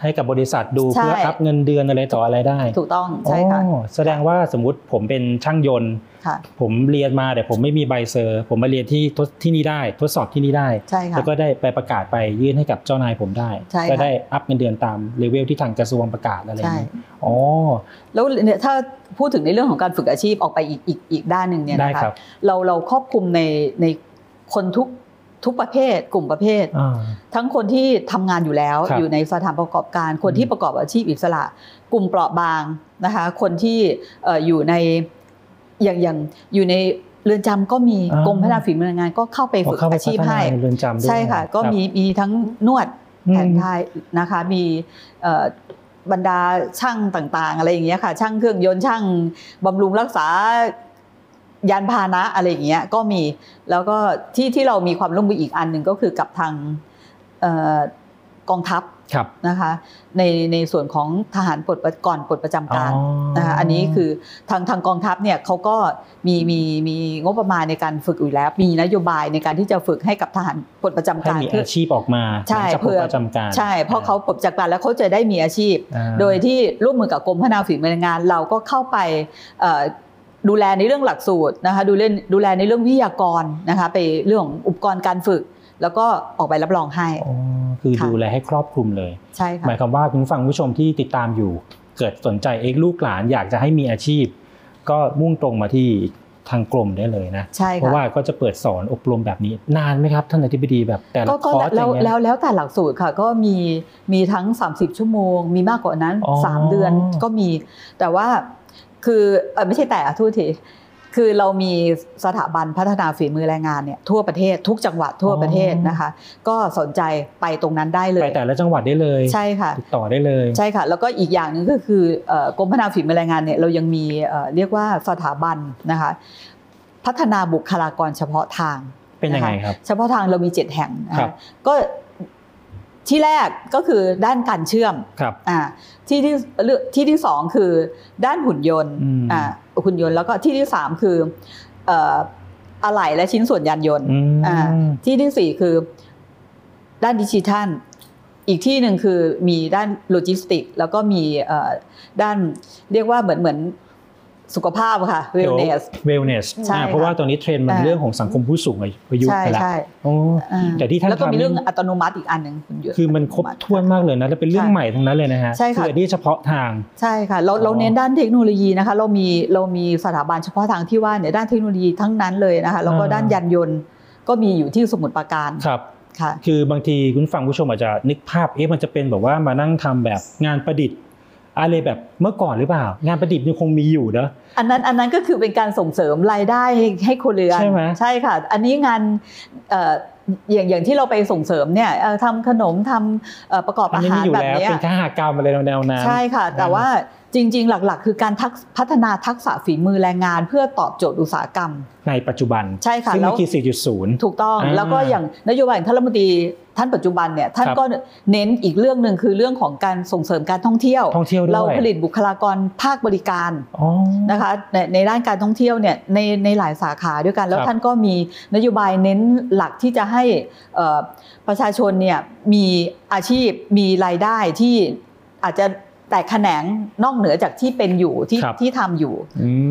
ให้กับบริษัทดูเพื่อรับเงินเดือนอะไรต่ออะไรได้ถูกต้องใช่ค่ะแสดงว่าสมมุติผมเป็นช่างยนต์ผมเรียนมาแต่ผมไม่มีใบเซอร์ผมมาเรียนที่ที่นี่ได้ทดสอบที่นี่ได้แล้วก็ได้ไปประกาศไปยื่นให้กับเจ้านายผมได้ก็ได้อัพเงินเดือนตามเลเวลที่ทางกระทรวงประกาศอะไรอย่างนี้อ๋อแล้วเนี่ยถ้าพูดถึงในเรื่องของการฝึกอาชีพออกไปอีกอีกอีกด้านหนึ่งเนี่ยนะคะเราเราครอบคลุมในในคนทุกทุกประเภทกลุ่มประเภททั้งคนที่ทำงานอยู่แล้วอยู่ในสถานประกอบการคนที่ประกอบอาชีพอิสระกลุ่มเปราะบางนะคะคนที่อยู่ในอย่างอย่างอยู่ในเรือนจำก็มีกรมพัฒนาฝีมือแรงงานก็เข้าไปฝึกอาชีพให้ใช่ค่ะก็มีมีทั้งนวดแผนไทยนะคะมีบรรดาช่างต่างๆอะไรอย่างเงี้ยค่ะช่างเครื่องยนต์ช่างบำรุงรักษายานพาหนะอะไรอย่างเงี้ยก็มีแล้วก็ที่ที่เรามีความร่วมมืออีกอันหนึ่งก็คือกับทางกองทัพนะคะในในส่วนของทหารปลดก่อนปลดประจำการนะคะอันนี้คือทางทางกองทัพเนี่ยเขาก็มีมีมีงบประมาณในการฝึกอยู่แล้วมีนโยบายในการที่จะฝึกให้กับทหารปลดประจำการให้มีอาชีพออกมาใช่เพื่อประจำการใช่เพราะเขาปลดประจำการแล้วเขาจะได้มีอาชีพโดยที่ร่วมมือกับกรมพัฒนาฝีมือแรงงานเราก็เข้าไปดูแลในเรื่องหลักสูตรนะคะดูเรื่องดูแลในเรื่องวิทยากรนะคะไปเรื่องอุปกรณ์การฝึกแล้วก็ออกใบรับรองให้คือดูแลให้ครอบคลุมเลยใช่ค่ะหมายความว่าคุณฟังผู้ชมที่ติดตามอยู่เกิดสนใจเองลูกหลานอยากจะให้มีอาชีพก็มุ่งตรงมาที่ทางกรมได้เลยนะใช่ค่ะเพราะว่าก็จะเปิดสอนอบรมแบบนี้นานไหมครับท่านอธิบดีแบบแต่ละคอร์สอย่างเงี้ยแล้วแล้วแต่หลักสูตรค่ะก็มีมีทั้งสามสิบชั่วโมงมีมากกว่านั้นสามเดือนก็มีแต่ว่าคือไม่ใช่แต่อะทุกทีคือเรามีสถาบันพัฒนาฝีมือแรงงานเนี่ยทั่วประเทศทุกจังหวัดทั่วประเทศนะคะก็สนใจไปตรงนั้นได้เลยไปแต่ละจังหวัดได้เลยใช่ค่ะติดต่อได้เลยใช่ค่ะแล้วก็อีกอย่างหนึ่งก็คือกรมพัฒนาฝีมือแรงงานเนี่ยเรายังมีเรียกว่าสถาบันนะคะพัฒนาบุคลากรเฉพาะทางเป็นยังไงครับเฉพาะทางเรามีเจ็ดแห่งก็ที่แรกก็คือด้านการเชื่อมอ่าที่ที่ที่ที่สองคือด้านหุ่นยนต์อ่าหุ่นยนต์แล้วก็ที่ที่สามคืออะไหล่และชิ้นส่วนยานยนต์อ่าที่ที่สี่คือด้านดิจิทัลอีกที่หนึ่งคือมีด้านโลจิสติกแล้วก็มีด้านเรียกว่าเหมือนเหมือน สุขภาพค่ะ wellness wellness เพราะว่าตอนนี้เทรนด์มันเรื่องของสังคมผู้สูงอายุไปแล้วแต่ที่ท่านทำแล้วก็มีเรื่องอัตโนมัติอีกอันหนึ่งคือมันครบถ้วนมากเลยนะและเป็นเรื่องใหม่ทั้งนั้นเลยนะฮะคืออันนี้เฉพาะทางใช่ค่ะเราเราเน้นด้านเทคโนโลยีนะคะเรามีเรามีสถาบันเฉพาะทางที่ว่าเนี่ยด้านเทคโนโลยีทั้งนั้นเลยนะคะแล้วก็ด้านยานยนต์ก็มีอยู่ที่สมุทรปราการครับคือบางทีคุณฟังผู้ชมอาจจะนึกภาพเอ๊ะมันจะเป็นแบบว่ามานั่งทำแบบงานประดิษฐ์อะไรแบบเมื่อก่อนหรือเปล่างานประดิษฐ์ยังคงมีอยู่นะอันนั้นอันนั้นก็คือเป็นการส่งเสริมรายได้ให้คนเรือนใช่ไหมใช่ค่ะอันนี้งานอย่างอย่างที่เราไปส่งเสริมเนี่ยทำขนมทำประกอบอาหารแบบนี้เป็นข้าวหากรรมอะไรแนวนั้นใช่ค่ะแต่ว่าจริงๆหลักๆคือการพัฒนาทักษะฝีมือแรงงานเพื่อตอบโจทย์อุตสาหกรรมในปัจจุบันใช่ค่ะแล้วที่ สี่จุดศูนย์ ถูกต้องแล้วก็อย่างนโยบายของท่านรัฐมนตรีท่านปัจจุบันเนี่ยท่านก็เน้นอีกเรื่องหนึ่งคือเรื่องของการส่งเสริมการท่องเที่ยวเราผลิตบุคลากรภาคบริการนะคะในด้านการท่องเที่ยวเนี่ยในในหลายสาขาด้วยกันแล้วท่านก็มีนโยบายเน้นหลักที่จะให้ประชาชนเนี่ยมีอาชีพมีรายได้ที่อาจจะแต่แขนงนอกเหนือจากที่เป็นอยู่ที่ที่ทำอยู่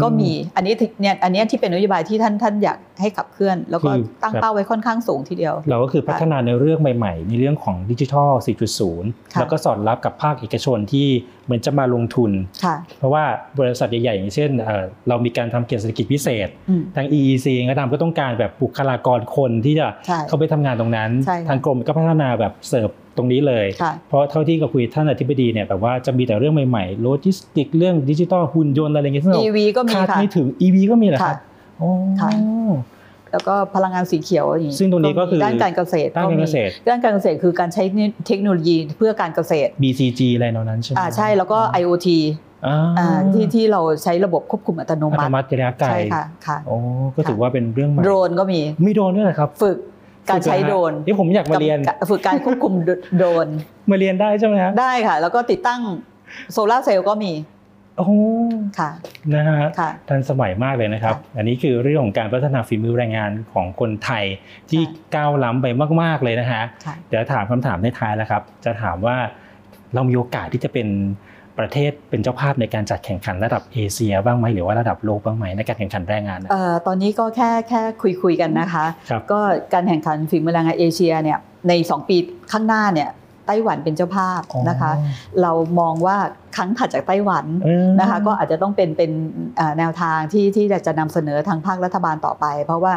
ก็มีอันนี้เนี่ยอันนี้ที่เป็นนโยบายที่ท่านท่านอยากให้ขับเคลื่อนแล้วก็ตั้งเป้าไว้ค่อนข้างสูงทีเดียวเราก็คือพัฒนาในเรื่องใหม่ๆในเรื่องของดิจิทัล สี่จุดศูนย์ แล้วก็สอดรับกับภาคเอกชนที่เหมือนจะมาลงทุนเพราะว่าบริษัทใหญ่ๆอย่างเช่นเรามีการทำเกียรติเศรษฐกิจพิเศษทาง อี อี ซี เองก็ทำก็ต้องการแบบบุคลากรคนที่จะเข้าไปทำงานตรงนั้นทางกรมก็พัฒนาแบบเสิร์ฟตรงนี้เลยเพราะเท่าที่กับคุยท่านอธิบดีเนี่ยแบบว่าจะมีแต่เรื่องใหม่ๆโลจิสติกเรื่องดิจิทัลหุ่นยนต์อะไรอย่างเงี้ยซึ่งคาดไม่ถึง อี วี ก็มีเหรอครับโอ้แล้วก็พลังงานสีเขียวอย่างนี้ซึ่งตรงนี้ก็คือด้านการเกษตรด้านการเกษตรด้านการเกษตรคือการใช้เทคโนโลยีเพื่อการเกษตร บี ซี จี อะไรเหล่านั้นใช่ไหมอ่าใช่แล้วก็ ไอ โอ ที อ่าที่ที่เราใช้ระบบควบคุมอัตโนมัติอัตโนมัติระยะไกลใช่ค่ะค่ะโอ้ก็ถือว่าเป็นเรื่องใหม่โดรนก็มีมีโดรนด้วยนะครับฝึกการใช้โดรนที่ผมอยากมาเรียนฝึกการควบคุมโดรนมาเรียนได้ใช่ไหมครับได้ค่ะแล้วก็ติดตั้งโซลาร์เซลล์ก็มีโอ้ค่ะนะฮะทันสมัยมากเลยนะครับอันนี้คือเรื่องของการพัฒนาฝีมือแรงงานของคนไทยที่ก้าวล้ำไปมากๆเลยนะฮะเดี๋ยวถามคำถามในท้ายแล้วครับจะถามว่าเรามีโอกาสที่จะเป็นประเทศเป็นเจ้าภาพในการจัดแข่งขันระดับเอเชียบ้างไหมหรือว่าระดับโลกบ้างไหมในการแข่งขันแรงงานเอ่อตอนนี้ก็แค่แค่คุยคุยกันนะคะก็การแข่งขันฝีมือแรงงานเอเชียเนี่ยในสองปีข้างหน้าเนี่ยไต้หวันเป็นเจ้าภาพนะคะเรามองว่าครั้งถัดจากไต้หวันนะคะก็อาจจะต้องเป็นเป็นแนวทางที่ที่จะนำเสนอทางภาครัฐบาลต่อไปเพราะว่า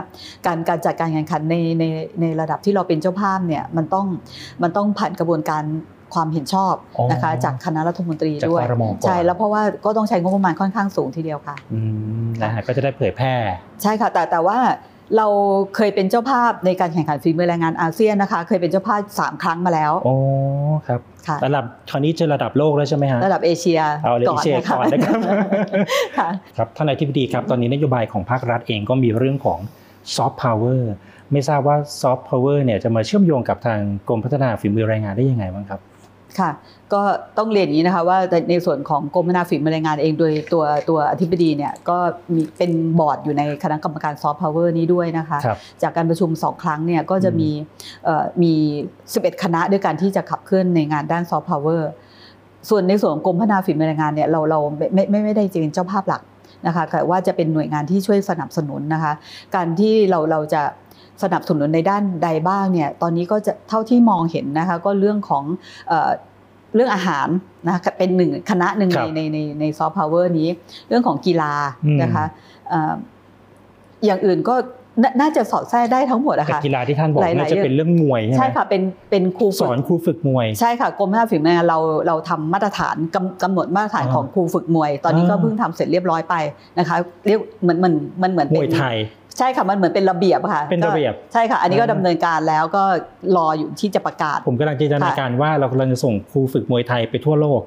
การการจัดการแข่งขันในในในระดับที่เราเป็นเจ้าภาพเนี่ยมันต้องมันต้องผ่านกระบวนการความเห็นชอบนะคะจากคณะรัฐมนตรีด้วยใช่แล้วเพราะว่าก็ต้องใช้งบประมาณค่อนข้างสูงทีเดียวค่ะนะฮะก็จะได้เผยแพร่ใช่ค่ะแต่แต่ว่าเราเคยเป็นเจ้าภาพในการแข่งขันฝีมือแรงงานอาเซียนนะคะเคยเป็นเจ้าภาพสามครั้งมาแล้วโอ้ครับระดับคราวนี้จะระดับโลกแล้วใช่ไหมฮะระดับเอเชียเอาเลยเอเชียก่อนนะครับครับท่านอธิบดีครับตอนนี้นโยบายของภาครัฐเองก็มีเรื่องของซอฟต์พาวเวอร์ไม่ทราบว่าซอฟต์พาวเวอร์เนี่ยจะมาเชื่อมโยงกับทางกรมพัฒนาฝีมือแรงงานได้ยังไงบ้างครับค่ะก็ต้องเรียนอย่างนี้นะคะว่าในส่วนของกรมพัฒนาฝีมือแรงงานเองโดยตัวตัวอธิบดีเนี่ยก็มีเป็นบอร์ดอยู่ในคณะกรรมการซอฟต์พาวเวอร์นี้ด้วยนะคะจากการประชุมสองครั้งเนี่ยก็จะมีมีสิบเอ็ดคณะด้วยกันที่จะขับเคลื่อนในงานด้านซอฟต์พาวเวอร์ส่วนในส่วนของกรมพัฒนาฝีมือแรงงานเนี่ยเราเราไม่ไม่ไม่ได้จริงเจ้าภาพหลักนะคะแต่ว่าจะเป็นหน่วยงานที่ช่วยสนับสนุนนะคะการที่เราเราจะสนับสนุนในด้านใดบ้างเนี่ยตอนนี้ก็จะเท่าที่มองเห็นนะคะก็เรื่องของเรื่องอาหารนะเป็นหนึ่งคณะหนึ่งในในในซอฟต์พาวเวอร์นี้เรื่องของกีฬานะคะอย่างอื่นก็น่าจะสอดแทรกได้ทั้งหมดนะคะกีฬาที่ท่านบอกน่าจะเป็นเรื่องมวยใช่ค่ะเป็นเป็นครูสอนครูฝึกมวยใช่ค่ะกรมพัฒนาฝีมือเราเราทำมาตรฐานกำหนดมาตรฐานของครูฝึกมวยตอนนี้ก็เพิ่งทำเสร็จเรียบร้อยไปนะคะเรียกเหมือนมันมันเหมือนมวยไทยใช่ค่ะมันเหมือนเป็นระเบียบค่ะเป็นระเบียบใช่ค่ะอันนี้ก็ดำเนินการแล้วก็รออยู่ที่จะประกาศผมกำลังจินตนาการว่าเรากำลังจะส่งครูฝึกมวยไทยไปทั่วโลก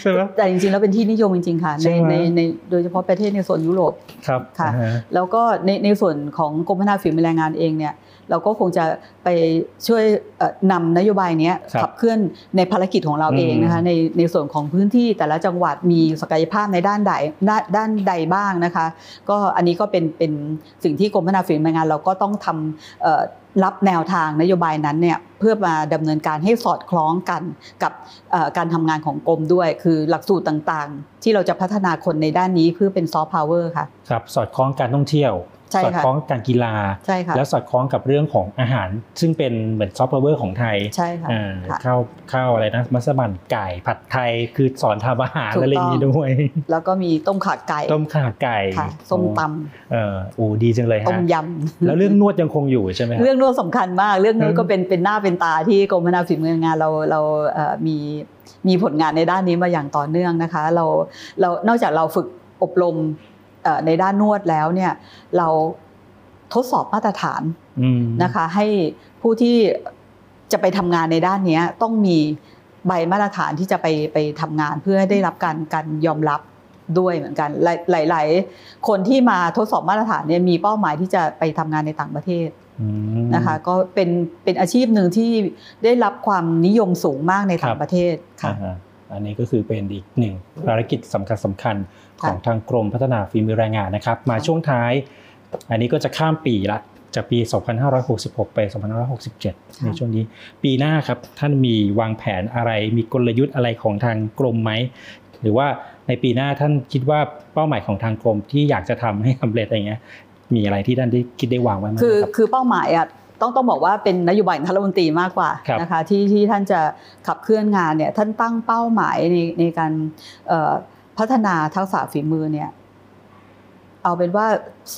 ใช่ไหมแต่จริงๆแล้วเป็นที่นิยมจริงๆค่ะในในโดยเฉพาะประเทศในส่วนยุโรปครับค่ะแล้วก็ในในส่วนของกรมพัฒนาฝีมือแรงงานเองเนี่ยเราก็คงจะไปช่วยนำนโยบายนี้ขับเคลื่อนในภารกิจของเราเองนะคะในในส่วนของพื้นที่แต่ละจังหวัดมีศักยภาพในด้านใดด้านใดบ้างนะคะก็อันนี้ก็เป็นเป็นสิ่งที่กรมพัฒนาฝีมือแรงงานเราก็ต้องทำ รับแนวทางนโยบายนั้นเนี่ยเพื่อมาดำเนินการให้สอดคล้องกันกับการทำงานของกรมด้วยคือหลักสูตรต่างๆที่เราจะพัฒนาคนในด้านนี้เพื่อเป็นซอฟต์พาวเวอร์ค่ะครับสอดคล้องการท่องเที่ยวสอดคล้องการกีฬาแล้วสอดคล้องกับเรื่องของอาหารซึ่งเป็นเหมือนซอฟต์พาวเวอร์ของไทยข้าวข้าวอะไรนะมัสมั่นไก่ผัดไทยคือสอนทำอาหารอะไรอย่างนี้ด้วยแล้วก็มีต้มข่าไก่ต้มข่าไก่ส้มตำเออโอ้ดีจังเลยฮะต้มยำแล้วเรื่องนวดยังคงอยู่ใช่ไหมเรื่องนวดสำคัญมากเรื่องนวดก็เป็นเป็นหน้าเป็นตาที่กรมพัฒนาฝีมืองานเราเรามีมีผลงานในด้านนี้มาอย่างต่อเนื่องนะคะเราเรานอกจากเราฝึกอบรมในด้านนวดแล้วเนี่ยเราทดสอบมาตรฐานนะคะให้ผู้ที่จะไปทำงานในด้านนี้ต้องมีใบมาตรฐานที่จะไปไปทำงานเพื่อให้ได้รับการการยอมรับด้วยเหมือนกันหลายๆคนที่มาทดสอบมาตรฐานเนี่ยมีเป้าหมายที่จะไปทำงานในต่างประเทศนะคะก็เป็นเป็นอาชีพหนึ่งที่ได้รับความนิยมสูงมากในต่างประเทศค่ะอันนี้ก็คือเป็นอีกหนึ่งภารกิจสำคัญสำคัญของทางกรมพัฒนาฝีมือแรงงานนะครับมาช่วงท้ายอันนี้ก็จะข้ามปีละจากปีสองพันห้าร้อยหกสิบหกไปสองพันห้าร้อยหกสิบเจ็ดในช่วงนี้ปีหน้าครับท่านมีวางแผนอะไรมีกลยุทธ์อะไรของทางกรมไหมหรือว่าในปีหน้าท่านคิดว่าเป้าหมายของทางกรมที่อยากจะทำให้สำเร็จอะไรเงี้ยมีอะไรที่ท่านได้คิดได้วางไว้ไหมคือคือเป้าหมายอ่ะต้องต้องบอกว่าเป็นนโยบายของท่านรัฐมนตรีมากกว่านะคะที่ที่ท่านจะขับเคลื่อนงานเนี่ยท่านตั้งเป้าหมายในในการพัฒนาทักษะฝีมือเนี่ยเอาเป็นว่า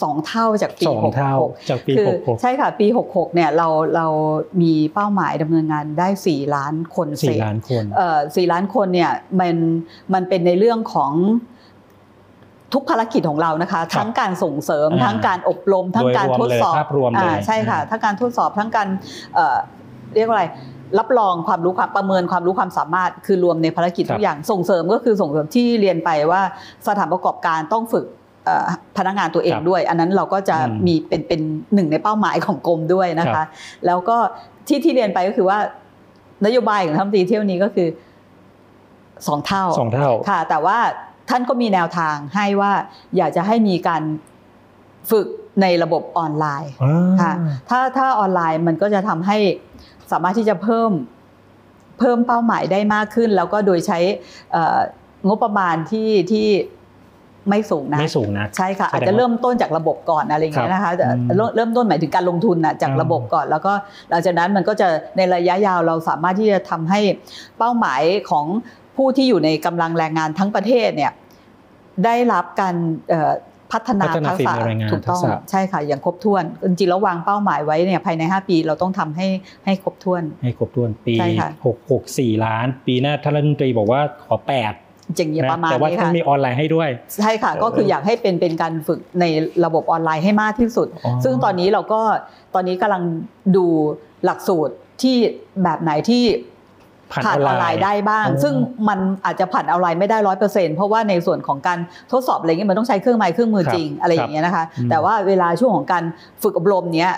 สองเท่าจากปีหกหกจากปีหกหกใช่ค่ะปีหกหกเนี่ยเราเรามีเป้าหมายดำเนินงานได้สี่ล้านคนสี่ล้านคนเอ่อสี่ล้านคนเนี่ยมันมันเป็นในเรื่องของทุกภารกิจของเรานะคะทั้งการส่งเสริมทั้งการอบรมทั้งการทดสอบใช่ค่ะทั้งการทดสอบทั้งการเรียกว่าอะไรรับรองความรู้ความประเมินความรู้ความสามารถคือรวมในภารกิจทุกอย่างส่งเสริมก็คือส่งเสริมที่เรียนไปว่าสถานประกอบการต้องฝึกพนักงานตัวเองด้วยอันนั้นเราก็จะมีเป็นเป็นหนึ่งในเป้าหมายของกรมด้วยนะคะแล้วก็ที่ที่เรียนไปก็คือว่านโยบายของท่านรัฐมนตรีเที่ยวนี้ก็คือสองเท่าสองเท่าค่ะแต่ว่าท่านก็มีแนวทางให้ว่าอยากจะให้มีการฝึกในระบบออนไลน์ค่ะถ้าถ้าออนไลน์มันก็จะทำให้สามารถที่จะเพิ่มเพิ่มเป้าหมายได้มากขึ้นแล้วก็โดยใช้งบประมาณที่ที่ไม่สูงนะไม่สูงนะใช่ค่ะอาจจะเริ่มต้นจากระบบก่อนอะไรอย่างเงี้ยนะคะเริ่มต้นหมายถึงการลงทุนนะจากระบบก่อนแล้วก็หลังจากนั้นมันก็จะในระยะยาวเราสามารถที่จะทำให้เป้าหมายของผู้ที่อยู่ในกำลังแรงงานทั้งประเทศเนี่ยได้รับการพัฒนาทักษะถูกต้องใช่ค่ะอย่างครบถ้วนจริงๆแล้ววางเป้าหมายไว้เนี่ยภายในห้าปีเราต้องทำให้ให้ครบถ้วนให้ครบถ้วนปีหกหกสี่ล้านปีหน้าท่านรัฐมนตรีบอกว่าขอแปดจริงๆประมาณนี้ค่ะแต่ว่าท่านมีออนไลน์ให้ด้วยใช่ค่ะก็คืออยากให้เป็นเป็นการฝึกในระบบออนไลน์ให้มากที่สุดซึ่งตอนนี้เราก็ตอนนี้กำลังดูหลักสูตรที่แบบไหนที่ผ่านออนไลน์ได้บ้างซึ่งมันอาจจะผ่านออนไลน์ไม่ได้ร้อยเปอร์เซ็นต์เพราะว่าในส่วนของการทดสอบอะไรเงี้ยมันต้องใช้เครื่องไม้เครื่องมือจริงอะไรอย่างเงี้ยนะคะแต่ว่าเวลาช่วงของการฝึกอบรมเนี้ย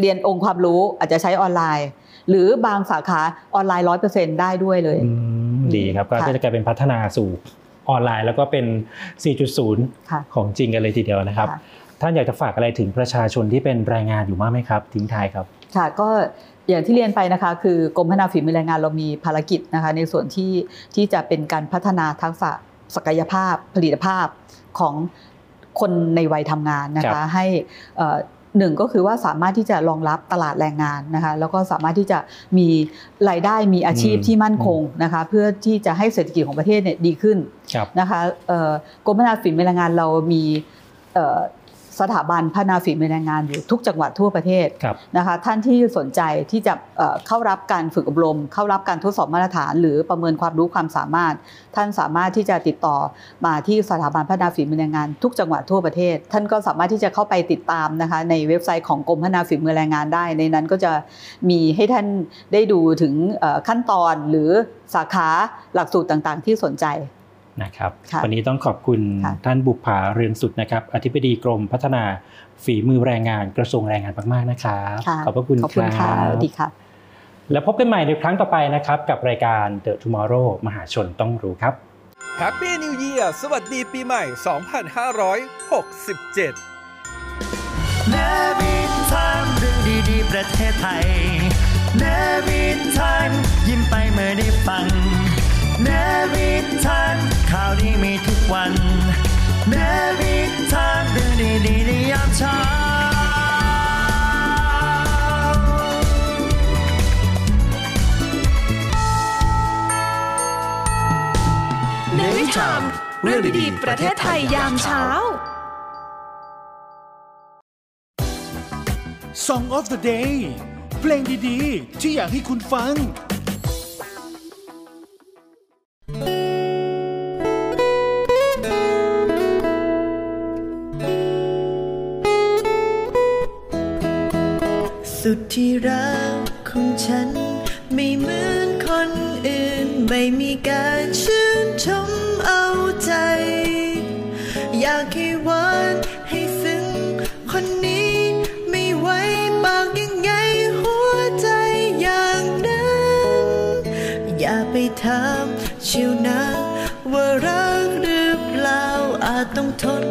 เรียนองค์ความรู้อาจจะใช้ออนไลน์หรือบางสาขาออนไลน์ร้อยเปอร์เซ็นต์ได้ด้วยเลยดีครับก็จะกลายเป็นพัฒนาสู่ออนไลน์แล้วก็เป็น สี่จุดศูนย์ ของจริงกันเลยทีเดียวนะครับท่านอยากจะฝากอะไรถึงประชาชนที่เป็นแรงงานอยู่มากไหมครับทิ้งท้ายครับค่ะก็อย่างที่เรียนไปนะคะคือกรมพัฒนาฝีมือแรงงานเรามีภารกิจนะคะในส่วนที่ที่จะเป็นการพัฒนาทักษะศักยภาพผลิตภาพของคนในวัยทำงานนะคะให้หนึ่งก็คือว่าสามารถที่จะรองรับตลาดแรงงานนะคะแล้วก็สามารถที่จะมีรายได้มีอาชีพที่มั่นคงนะคะเพื่อที่จะให้เศรษฐกิจของประเทศเนี่ยดีขึ้นนะคะกรมพัฒนาฝีมือแรงงานเรามีสถาบันพัฒนาฝีมือแรงงานอยู่ทุกจังหวัดทั่วประเทศนะคะท่านที่สนใจที่จะเข้ารับการฝึกอบรมเข้ารับการทดสอบมาตรฐานหรือประเมินความรู้ความสามารถท่านสามารถที่จะติดต่อมาที่สถาบันพัฒนาฝีมือแรงงานทุกจังหวัดทั่วประเทศท่านก็สามารถที่จะเข้าไปติดตามนะคะในเว็บไซต์ของกรมพัฒนาฝีมือแรงงานได้ในนั้นก็จะมีให้ท่านได้ดูถึงขั้นตอนหรือสาขาหลักสูตรต่างๆที่สนใจนะครับวันนี้ต้องขอบคุณท่านบุภาเรือนสุดนะครับอธิบดีกรมพัฒนาฝีมือแรงงานกระทรวงแรงงานมากๆนะครับขอบพระคุณครับดีครับแล้วพบกันใหม่ในครั้งต่อไปนะครับกับรายการ The Tomorrow มหาชนต้องรู้ครับ Happy New Year สวัสดีปีใหม่ สองพันห้าร้อยหกสิบเจ็ด ประเทศไทย Navy Time ยิ้มไปเมื่อได้ฟัง Navy Time ข่าวดีมีทุกวัน Navy Time เรื่องดีๆในยามเช้าNavy Time เรื่องดีๆประเทศไทยยามเช้า Song of the Day เพลงดีๆที่อยากให้คุณฟังสุดที่รักของฉันไม่เหมือนคนอื่นไม่มีการชื่นชมเอาใจอยากให้หวานให้ซึ้งคนนี้ไม่ไหวปากยังไงหัวใจอย่างนั้นอย่าไปถามชิวนะว่ารักหรือเปล่าอาจต้องทน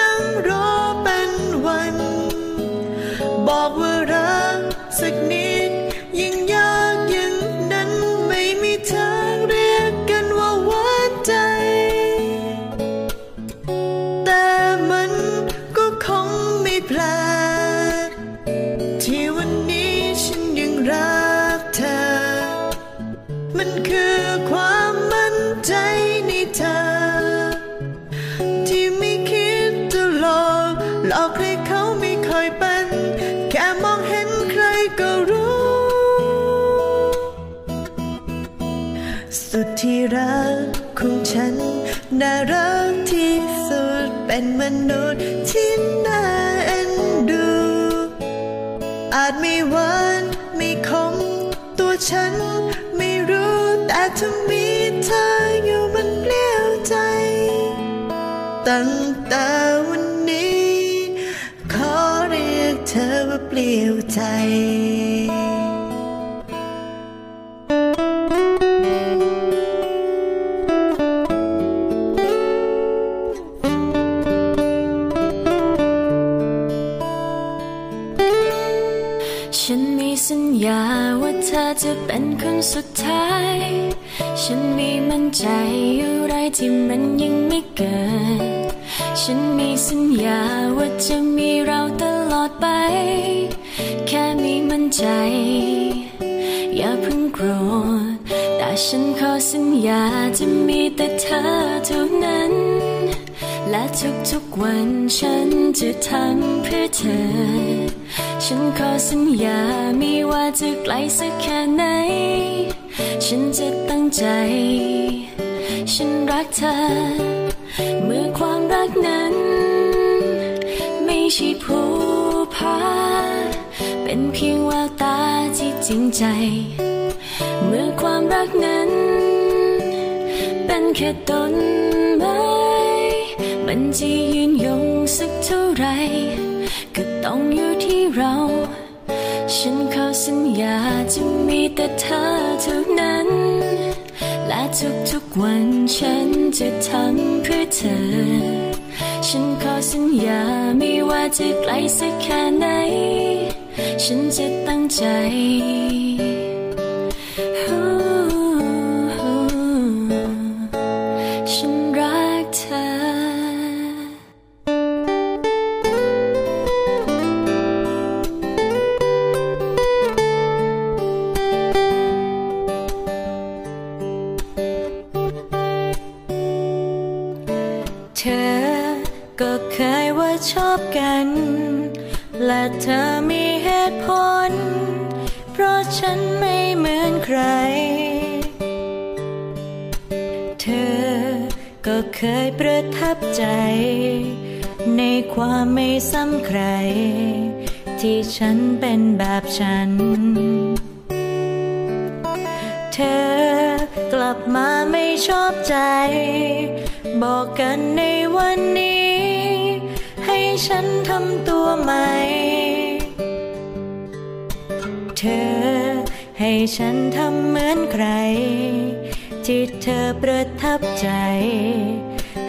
นั่งรอเป็นวันบอกว่ารักสักนิดยังยากอย่างนั้นไม่มีทางเรียกกันว่าหวานใจแต่มันก็คงไม่แปลกที่วันนี้ฉันยังรักเธอมันคือความมั่นใจในเธอที่ไม่คิดจะหลอกหลอกใครเขาไม่เคยเป็นแค่มองเห็นใครก็รู้สุดที่รักของฉันน่ารักที่สุดเป็นมนุษย์ที่น่าเอ็นดูอาจไม่หวานไม่คมตัวฉันไม่รู้แต่ถ้ามีเธออยู่มันเปลี่ยวใจตั้งแต่วันนี้ขอเรียกเธอว่าเปลี่ยวใจฉันมีสัญญาว่าเธอจะเป็นคนสุดท้ายฉันมีมั่นใจอะไรที่มันยังไม่เกิดฉันมีสัญญาว่าจะมีเราตลอดไปแค่มีมั่นใจอย่าเพิ่งโกรธแต่ฉันขอสัญญาจะมีแต่เธอเท่านั้นและทุกๆวันฉันจะทำเพื่อเธอฉันขอสัญญาไม่ว่าจะไกลสักแค่ไหนฉันจะตั้งใจฉันรักเธอเมื่อความรักนั้นไม่ใช่ภูผาเป็นเพียงแววตาที่จริงใจเมื่อความรักนั้นเป็นแค่ต้นไม้มันจะยืนยงสักเท่าไรก็ต้องอยู่ที่เราฉันขอสัญญาจะมีแต่เธอเท่านั้นและทุกๆวันฉันจะทำเพื่อเธอฉันขอสัญญาไม่ว่าจะไกลสักแค่ไหนฉันจะตั้งใจและเธอมีเหตุผลเพราะฉันไม่เหมือนใครเธอก็เคยประทับใจในความไม่ซ้ำใครที่ฉันเป็นแบบฉันเธอกลับมาไม่ชอบใจบอกกันในวันนี้ฉันทำตัวใหม่เธอให้ฉันทำเหมือนใครที่เธอประทับใจ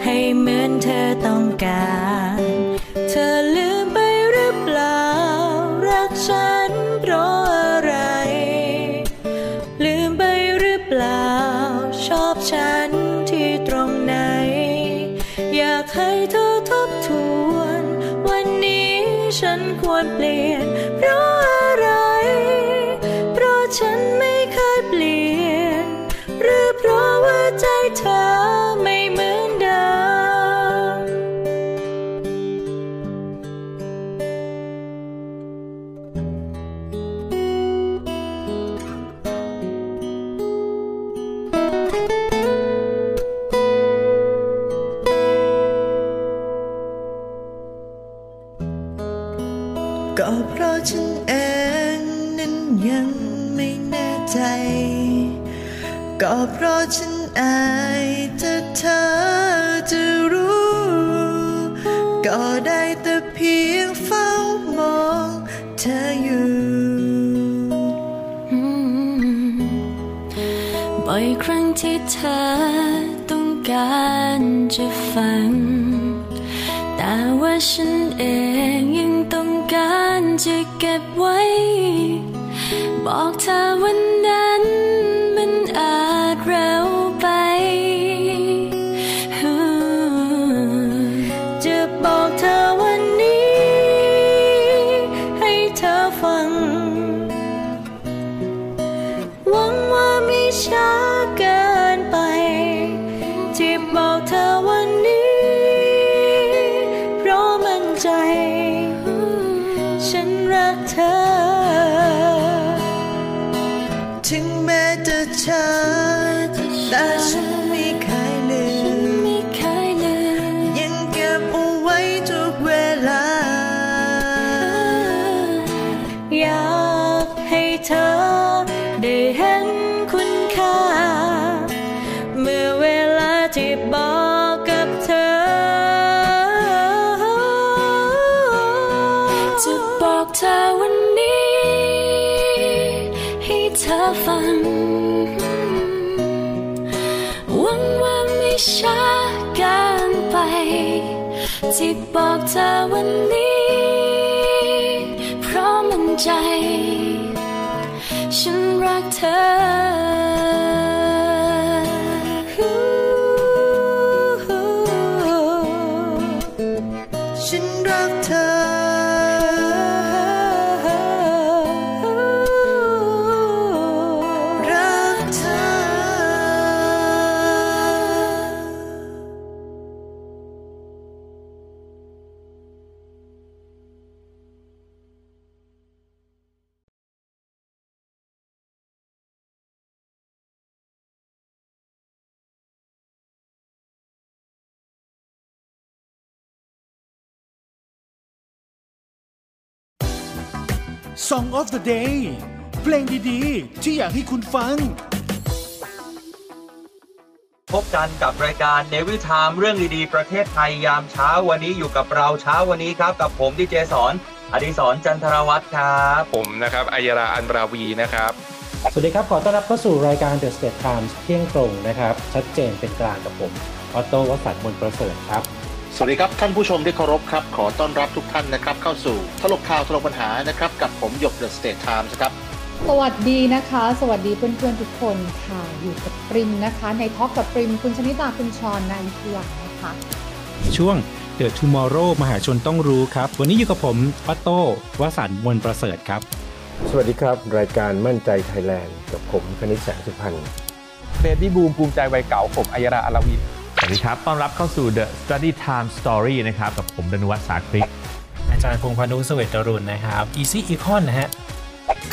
ให้เหมือนเธอต้องการเธอลืมไปหรือเปล่ารักฉันเพราะ ให้เธอทบทวนวันนี้ฉันควรเปลี่ยนเพราะอะไรเพราะฉันไม่เคยเปลี่ยนหรือเพราะว่าใจเธอไม่เหมือนเดิมก็เพราะฉันเองนั้นยังไม่แน่ใจก็เพราะฉันอายจะเธอจะรู้ก็ได้แต่เพียงเฝ้ามองเธออยู่บ่อยครั้งที่เธอต้องการจะฟังแต่ว่าฉันเองยังต้องการจะเก็บไว้บอกเธอวันนั้นมันอาจเร็วไปจะบอกเธอวันนี้ให้เธอฟังหวังว่าไม่ช้าเกินไปที่บอกเธอวันนี้เพราะมั่นใจฉันรักเธอถึงแม้จะช้าแต่ฉันไม่เคยลืมยังเก็บเอาไว้ทุกเวลาอยากให้เธอได้เห็นคุณค่าเมื่อเวลาที่บอกกับเธอจะบอกเธอวันนี้เธอฟังหวังว่าไม่ช้าเกินไปที่บอกเธอวันนี้เพราะมั่นใจฉันรักเธอSong of the Day เพลงดีๆที่อยากให้คุณฟังพบกันกับรายการ Navy Time เรื่องดีๆประเทศไทยยามเช้าวันนี้อยู่กับเราเช้าวันนี้ครับกับผมดีเจสอนอดิศรจันทรวัฒน์ครับผมนะครับอัยราอันราวีนะครับสวัสดีครับขอต้อนรับเข้าสู่รายการ The State Times เที่ยงตรงนะครับชัดเจนเป็นกลางกับผมออโต้วสันต์มนต์ประเสริฐครับสวัสดีครับท่านผู้ชมที่เคารพครับขอต้อนรับทุกท่านนะครับเข้าสู่ทะลุข่าวทะลุปัญหานะครับกับผมหยก The State Times ครับสวัสดีนะคะสวัสดีเพื่อนๆทุกคนค่ะอยู่กับปริมนะคะในท็อกกับปริมคุณชนิตาคุณชรนันทวัฒน์นะคะช่วง The Tomorrow มหาชนต้องรู้ครับวันนี้อยู่กับผมออโต้วสันต์มนต์ประเสริฐครับสวัสดีครับรายการมั่นใจไทยแลนด์กับผมคณิษฐ์แสงสุพรรณเบบี้บูมภูมิใจวัยเก่าผมอัยราอลวีสวัสดีครับต้อนรับเข้าสู่ The Study Time Story นะครับกับผมดนุวัฒน์สาคริกอาจารย์พงษ์พานุเสวตรุณนะครับ อี ซี Econ นะฮะ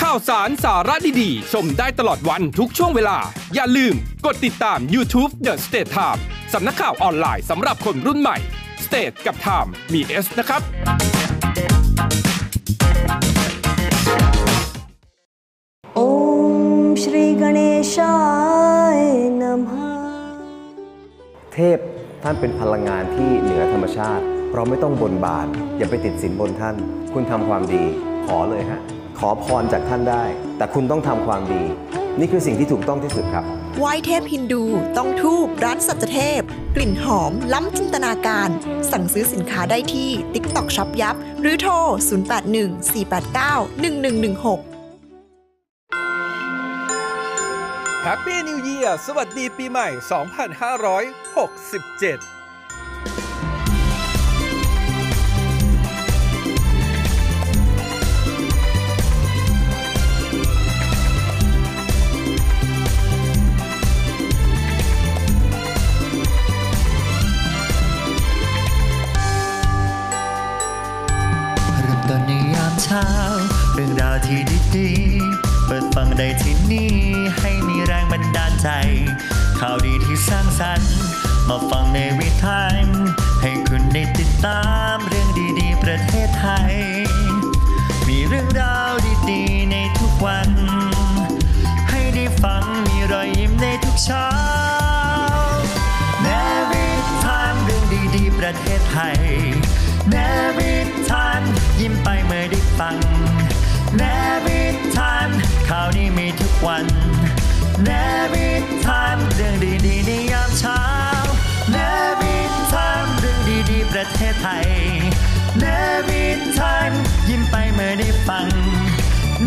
ข่าวสารสาระดีๆชมได้ตลอดวันทุกช่วงเวลาอย่าลืมกดติดตาม YouTube The State Time สำนักข่าวออนไลน์สำหรับคนรุ่นใหม่ State กับ Time มี S นะครับโอมศรีกเนชายนะมะเทพท่านเป็นพลังงานที่เหนือธรรมชาติเราไม่ต้องบนบานอย่าไปติดสินบนท่านคุณทำความดีขอเลยฮะขอพรจากท่านได้แต่คุณต้องทำความดีนี่คือสิ่งที่ถูกต้องที่สุดครับไหว้เทพฮินดูต้องธูปร้านสัจเทพกลิ่นหอมล้ำจินตนาการสั่งซื้อสินค้าได้ที่ TikTok Shop ยับหรือโทรศูนย์ แปด หนึ่ง สี่ แปด เก้า หนึ่ง หนึ่ง หนึ่ง หกHappy New Year สวัสดีปีใหม่ สองพันห้าร้อยหกสิบเจ็ด ข่าวเรื่องราวที่ดีๆเปิดฟังได้ที่นี่ให้มีแรงบันดาลใจข่าวดีที่สร้างสรรค์มาฟัง Navy Time ให้คุณได้ติดตามเรื่องดีๆประเทศไทยมีเรื่องราวดีๆในทุกวันให้ได้ฟังมีรอยยิ้มในทุกเช้า Navy Time เรื่องดีๆประเทศไทย Navy Time ยิ้มไปเมื่อได้ฟัง Navy Time ข่าวนี้มีทุกวันNavy Time เรื่องดีๆในยามเช้า Navy Time เรื่องดีๆประเทศไทย Navy Time ยิ้มไปเมื่อได้ฟัง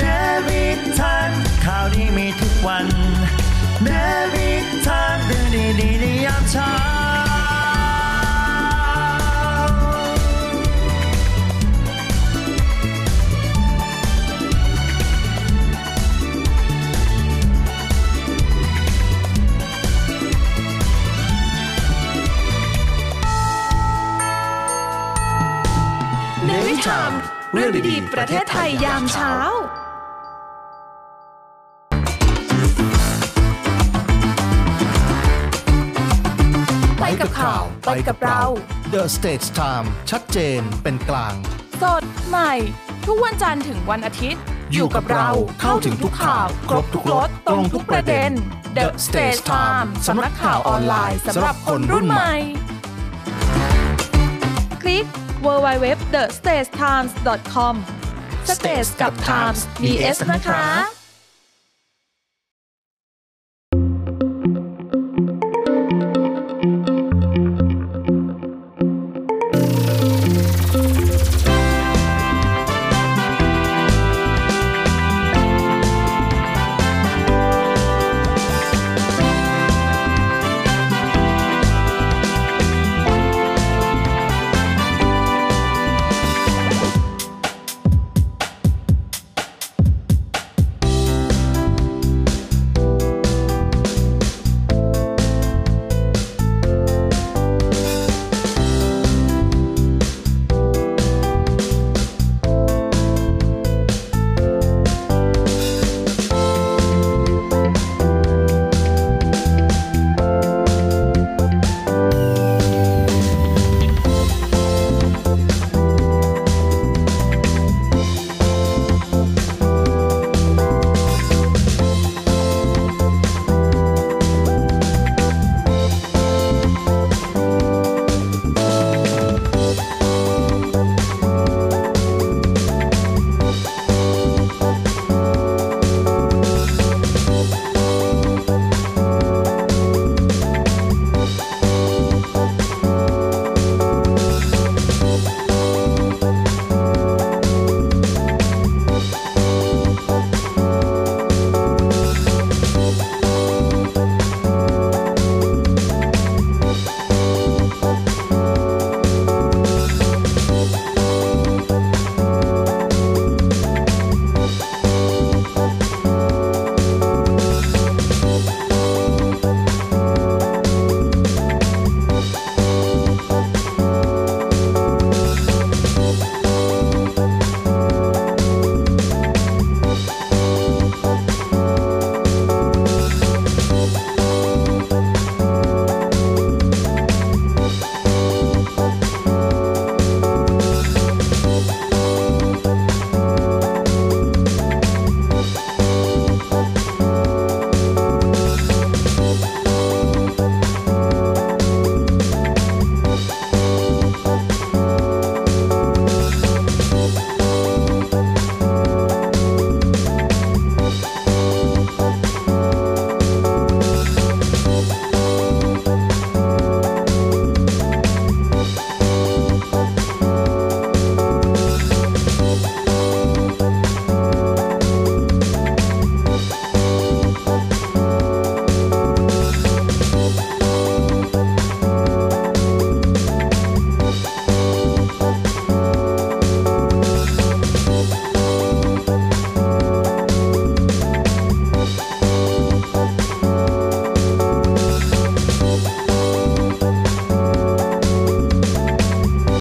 Navy Time ข่าวดีมีทุกวัน Navy Time เรื่องดีๆในยามเช้าเรื่องดีๆประเทศไทยยามเช้าไปกับข่าวไปกับเรา The Stage Time ชัดเจนเป็นกลางสดใหม่ทุกวันจันทร์ถึงวันอาทิตย์อยู่กับเราเข้าถึงทุกข่าวครบทุกรสตรงทุกประเด็น The Stage Time สำนักข่าวออนไลน์สำหรับคนรุ่นใหม่คลิกดับเบิลยู ดับเบิลยู ดับเบิลยู ดอท เดอะ สเตจ ไทมส์ ดอท คอม Stage กับ Times มี เอส นะคะ